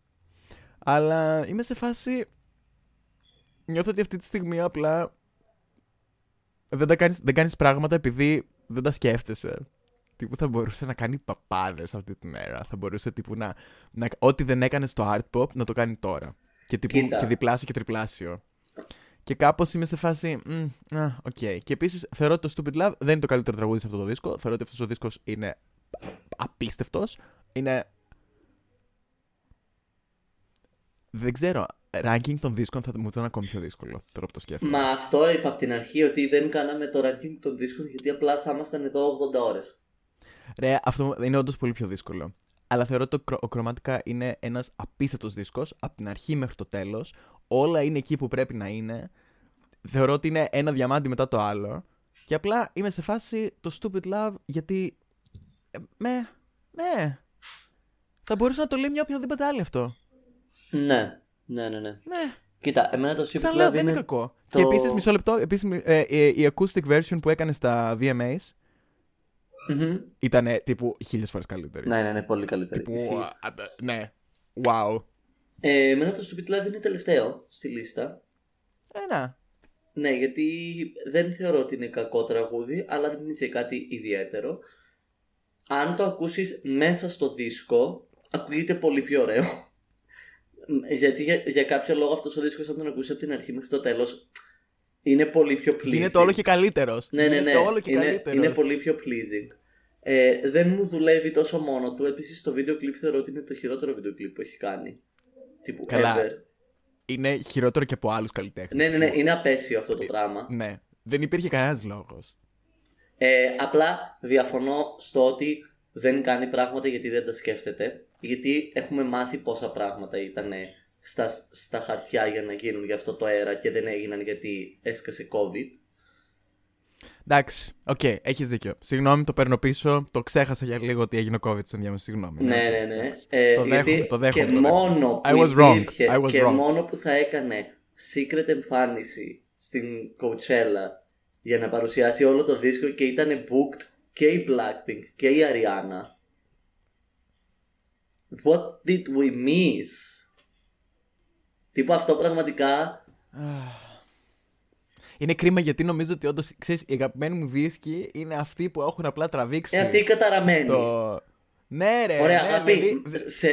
Αλλά είμαι σε φάση... νιώθω ότι αυτή τη στιγμή απλά δεν, τα κάνεις, δεν κάνεις πράγματα επειδή δεν τα σκέφτεσαι. Τύπου θα μπορούσε να κάνει παπάδες αυτή την έρα. Θα μπορούσε τύπου να... να ό,τι δεν έκανε στο Art Pop να το κάνει τώρα. Και, τύπου, και διπλάσιο και τριπλάσιο. Και κάπως είμαι σε φάση. Α, οκ. Okay. Και επίσης θεωρώ ότι το Stupid Love δεν είναι το καλύτερο τραγούδι σε αυτό το δίσκο. Θεωρώ ότι αυτός ο δίσκος είναι απίστευτος. Είναι. Δεν ξέρω. Ranking των δίσκων θα μου ήταν ακόμη πιο δύσκολο τώρα που το σκέφτομαι. Μα αυτό είπα από την αρχή, ότι δεν κάναμε το ranking των δίσκων γιατί απλά θα ήμασταν εδώ ογδόντα ώρες. Ρε, αυτό είναι όντως πολύ πιο δύσκολο. Αλλά θεωρώ ότι ο Chromatica είναι ένας απίστευτος δίσκος από την αρχή μέχρι το τέλος. Όλα είναι εκεί που πρέπει να είναι. Θεωρώ ότι είναι ένα διαμάντι μετά το άλλο. Και απλά είμαι σε φάση το Stupid Love γιατί... Ε, με, με... θα μπορούσε να το λέει μια οποιαδήποτε άλλη αυτό. Ναι, ναι, ναι, ναι. ναι. Κοίτα, εμένα το Stupid Love είναι... δεν είναι κακό. Το... Και επίσης, μισό λεπτό, επίσης, ε, ε, η acoustic version που έκανε στα βι εμ έις... Mm-hmm. Ήταν τύπου χίλιες φορές καλύτερη. Ναι, ναι, ναι, πολύ καλύτερη. Τύπου, uh, ναι, wow. Ε, εμένα το Stupid Love είναι τελευταίο στη λίστα. Ένα. Ναι, γιατί δεν θεωρώ ότι είναι κακό τραγούδι, αλλά δεν είναι και κάτι ιδιαίτερο. Αν το ακούσεις μέσα στο δίσκο, ακούγεται πολύ πιο ωραίο. Γιατί για, για κάποιο λόγο αυτός ο δίσκος, αν τον ακούσεις από την αρχή μέχρι το τέλος, είναι πολύ πιο pleasing. Είναι το όλο και καλύτερος. Ναι, ναι, ναι. Είναι, όλο και είναι, είναι πολύ πιο pleasing. Ε, δεν μου δουλεύει τόσο μόνο του. Επίσης, το βίντεο κλιπ θεωρώ ότι είναι το χειρότερο βίντεο κλιπ που έχει κάνει. Τύπου καλά. Ever. Είναι χειρότερο και από άλλους καλλιτέχνες. Ναι, ναι, ναι. Είναι απέσιο αυτό το πράγμα. Ε, ναι. Δεν υπήρχε κανένας λόγος. Ε, απλά διαφωνώ στο ότι δεν κάνει πράγματα γιατί δεν τα σκέφτεται. Γιατί έχουμε μάθει πόσα πράγματα ήταν Στα, στα χαρτιά για να γίνουν για αυτό το αέρα και δεν έγιναν γιατί έσκασε COVID. Εντάξει, οκ, okay, έχεις δίκιο. Συγγνώμη, το παίρνω πίσω. Το ξέχασα για λίγο ότι έγινε COVID στον διάμεσο. Συγγνώμη. Ναι, ναι, ναι. Ε, το δέχομαι, το δέχομαι. Και, το μόνο, δέχομαι. Που υπήρχε, και μόνο που θα έκανε secret εμφάνιση στην Coachella για να παρουσιάσει όλο το δίσκο και ήταν booked και η Blackpink και η Ariana. What did we miss? Τύπου αυτό πραγματικά. Είναι κρίμα γιατί νομίζω ότι όντως, ξέρεις, οι αγαπημένοι μου δίσκοι είναι αυτοί που έχουν απλά τραβήξει. Είναι αυτοί οι καταραμένοι. Το... Ναι, ρε. Ωραία, ναι, αγαπή. Δηλαδή...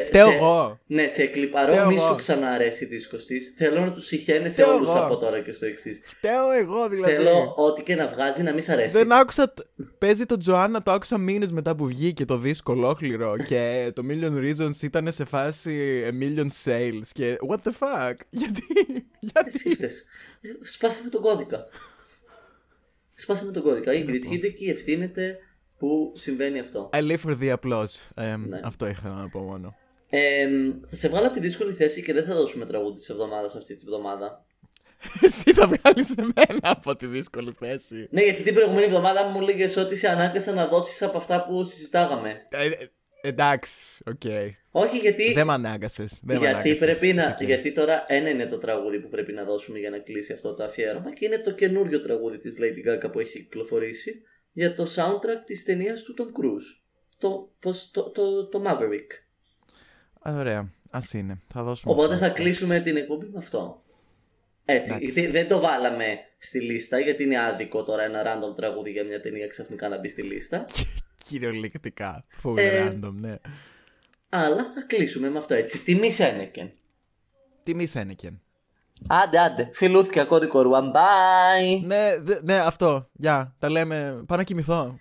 Φταίω εγώ. Ναι, σε κλιπαρό μη σου ξαναρέσει η δίσκος της. Θέλω να τους συχαίνεσαι όλους εγώ. Από τώρα και στο εξής. Φταίω εγώ δηλαδή. Θέλω ό,τι και να βγάζει να μην σ' αρέσει. Δεν άκουσα. Παίζει το Τζοάννα, το άκουσα μήνες μετά που βγήκε το δίσκο ολόκληρο. Και το Million Reasons ήταν σε φάση a million sales. Και what the fuck. Γιατί. Γιατί. Σπάσαμε τον κώδικα. Σπάσαμε τον κώδικα. Η κριτική και ευθύνεται. Που συμβαίνει αυτό. I live for the applause. Ε, ναι. Αυτό είχα να πω μόνο. Ε, θα σε βγάλω από τη δύσκολη θέση και δεν θα δώσουμε τραγούδι τη εβδομάδα αυτή τη βδομάδα. Εσύ θα βγάλεις εμένα από τη δύσκολη θέση. Ναι, γιατί την προηγούμενη εβδομάδα μου έλεγες ότι σε ανάγκασα να δώσεις από αυτά που συζητάγαμε. Ε, ε, εντάξει, οκ. Okay. Όχι, γιατί. Δεν με ανάγκασες. Δεν γιατί, πρέπει να... okay. γιατί τώρα ένα είναι το τραγούδι που πρέπει να δώσουμε για να κλείσει αυτό το αφιέρωμα και είναι το καινούριο τραγούδι τη Lady Gaga που έχει κυκλοφορήσει. Για το soundtrack της ταινίας του Tom Cruise. Το, πώς, το, το, το Maverick. Ωραία, ας είναι. Θα δώσουμε. Οπότε θα κλείσουμε την εκπομπή με αυτό. Έτσι, γιατί δεν το βάλαμε στη λίστα γιατί είναι άδικο τώρα ένα random τραγούδι για μια ταινία ξαφνικά να μπει στη λίστα. Κυριολεκτικά, full ε, random, ναι. Αλλά θα κλείσουμε με αυτό έτσι. Τιμή Σένεκεν. Τιμή Σένεκεν. Άντε, άντε. Φιλούθηκε ακόμη κορούαν. Bye. Ναι, δε, ναι, αυτό. Γεια. Yeah, τα λέμε. Πάω να κοιμηθώ.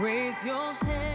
Raise your hand.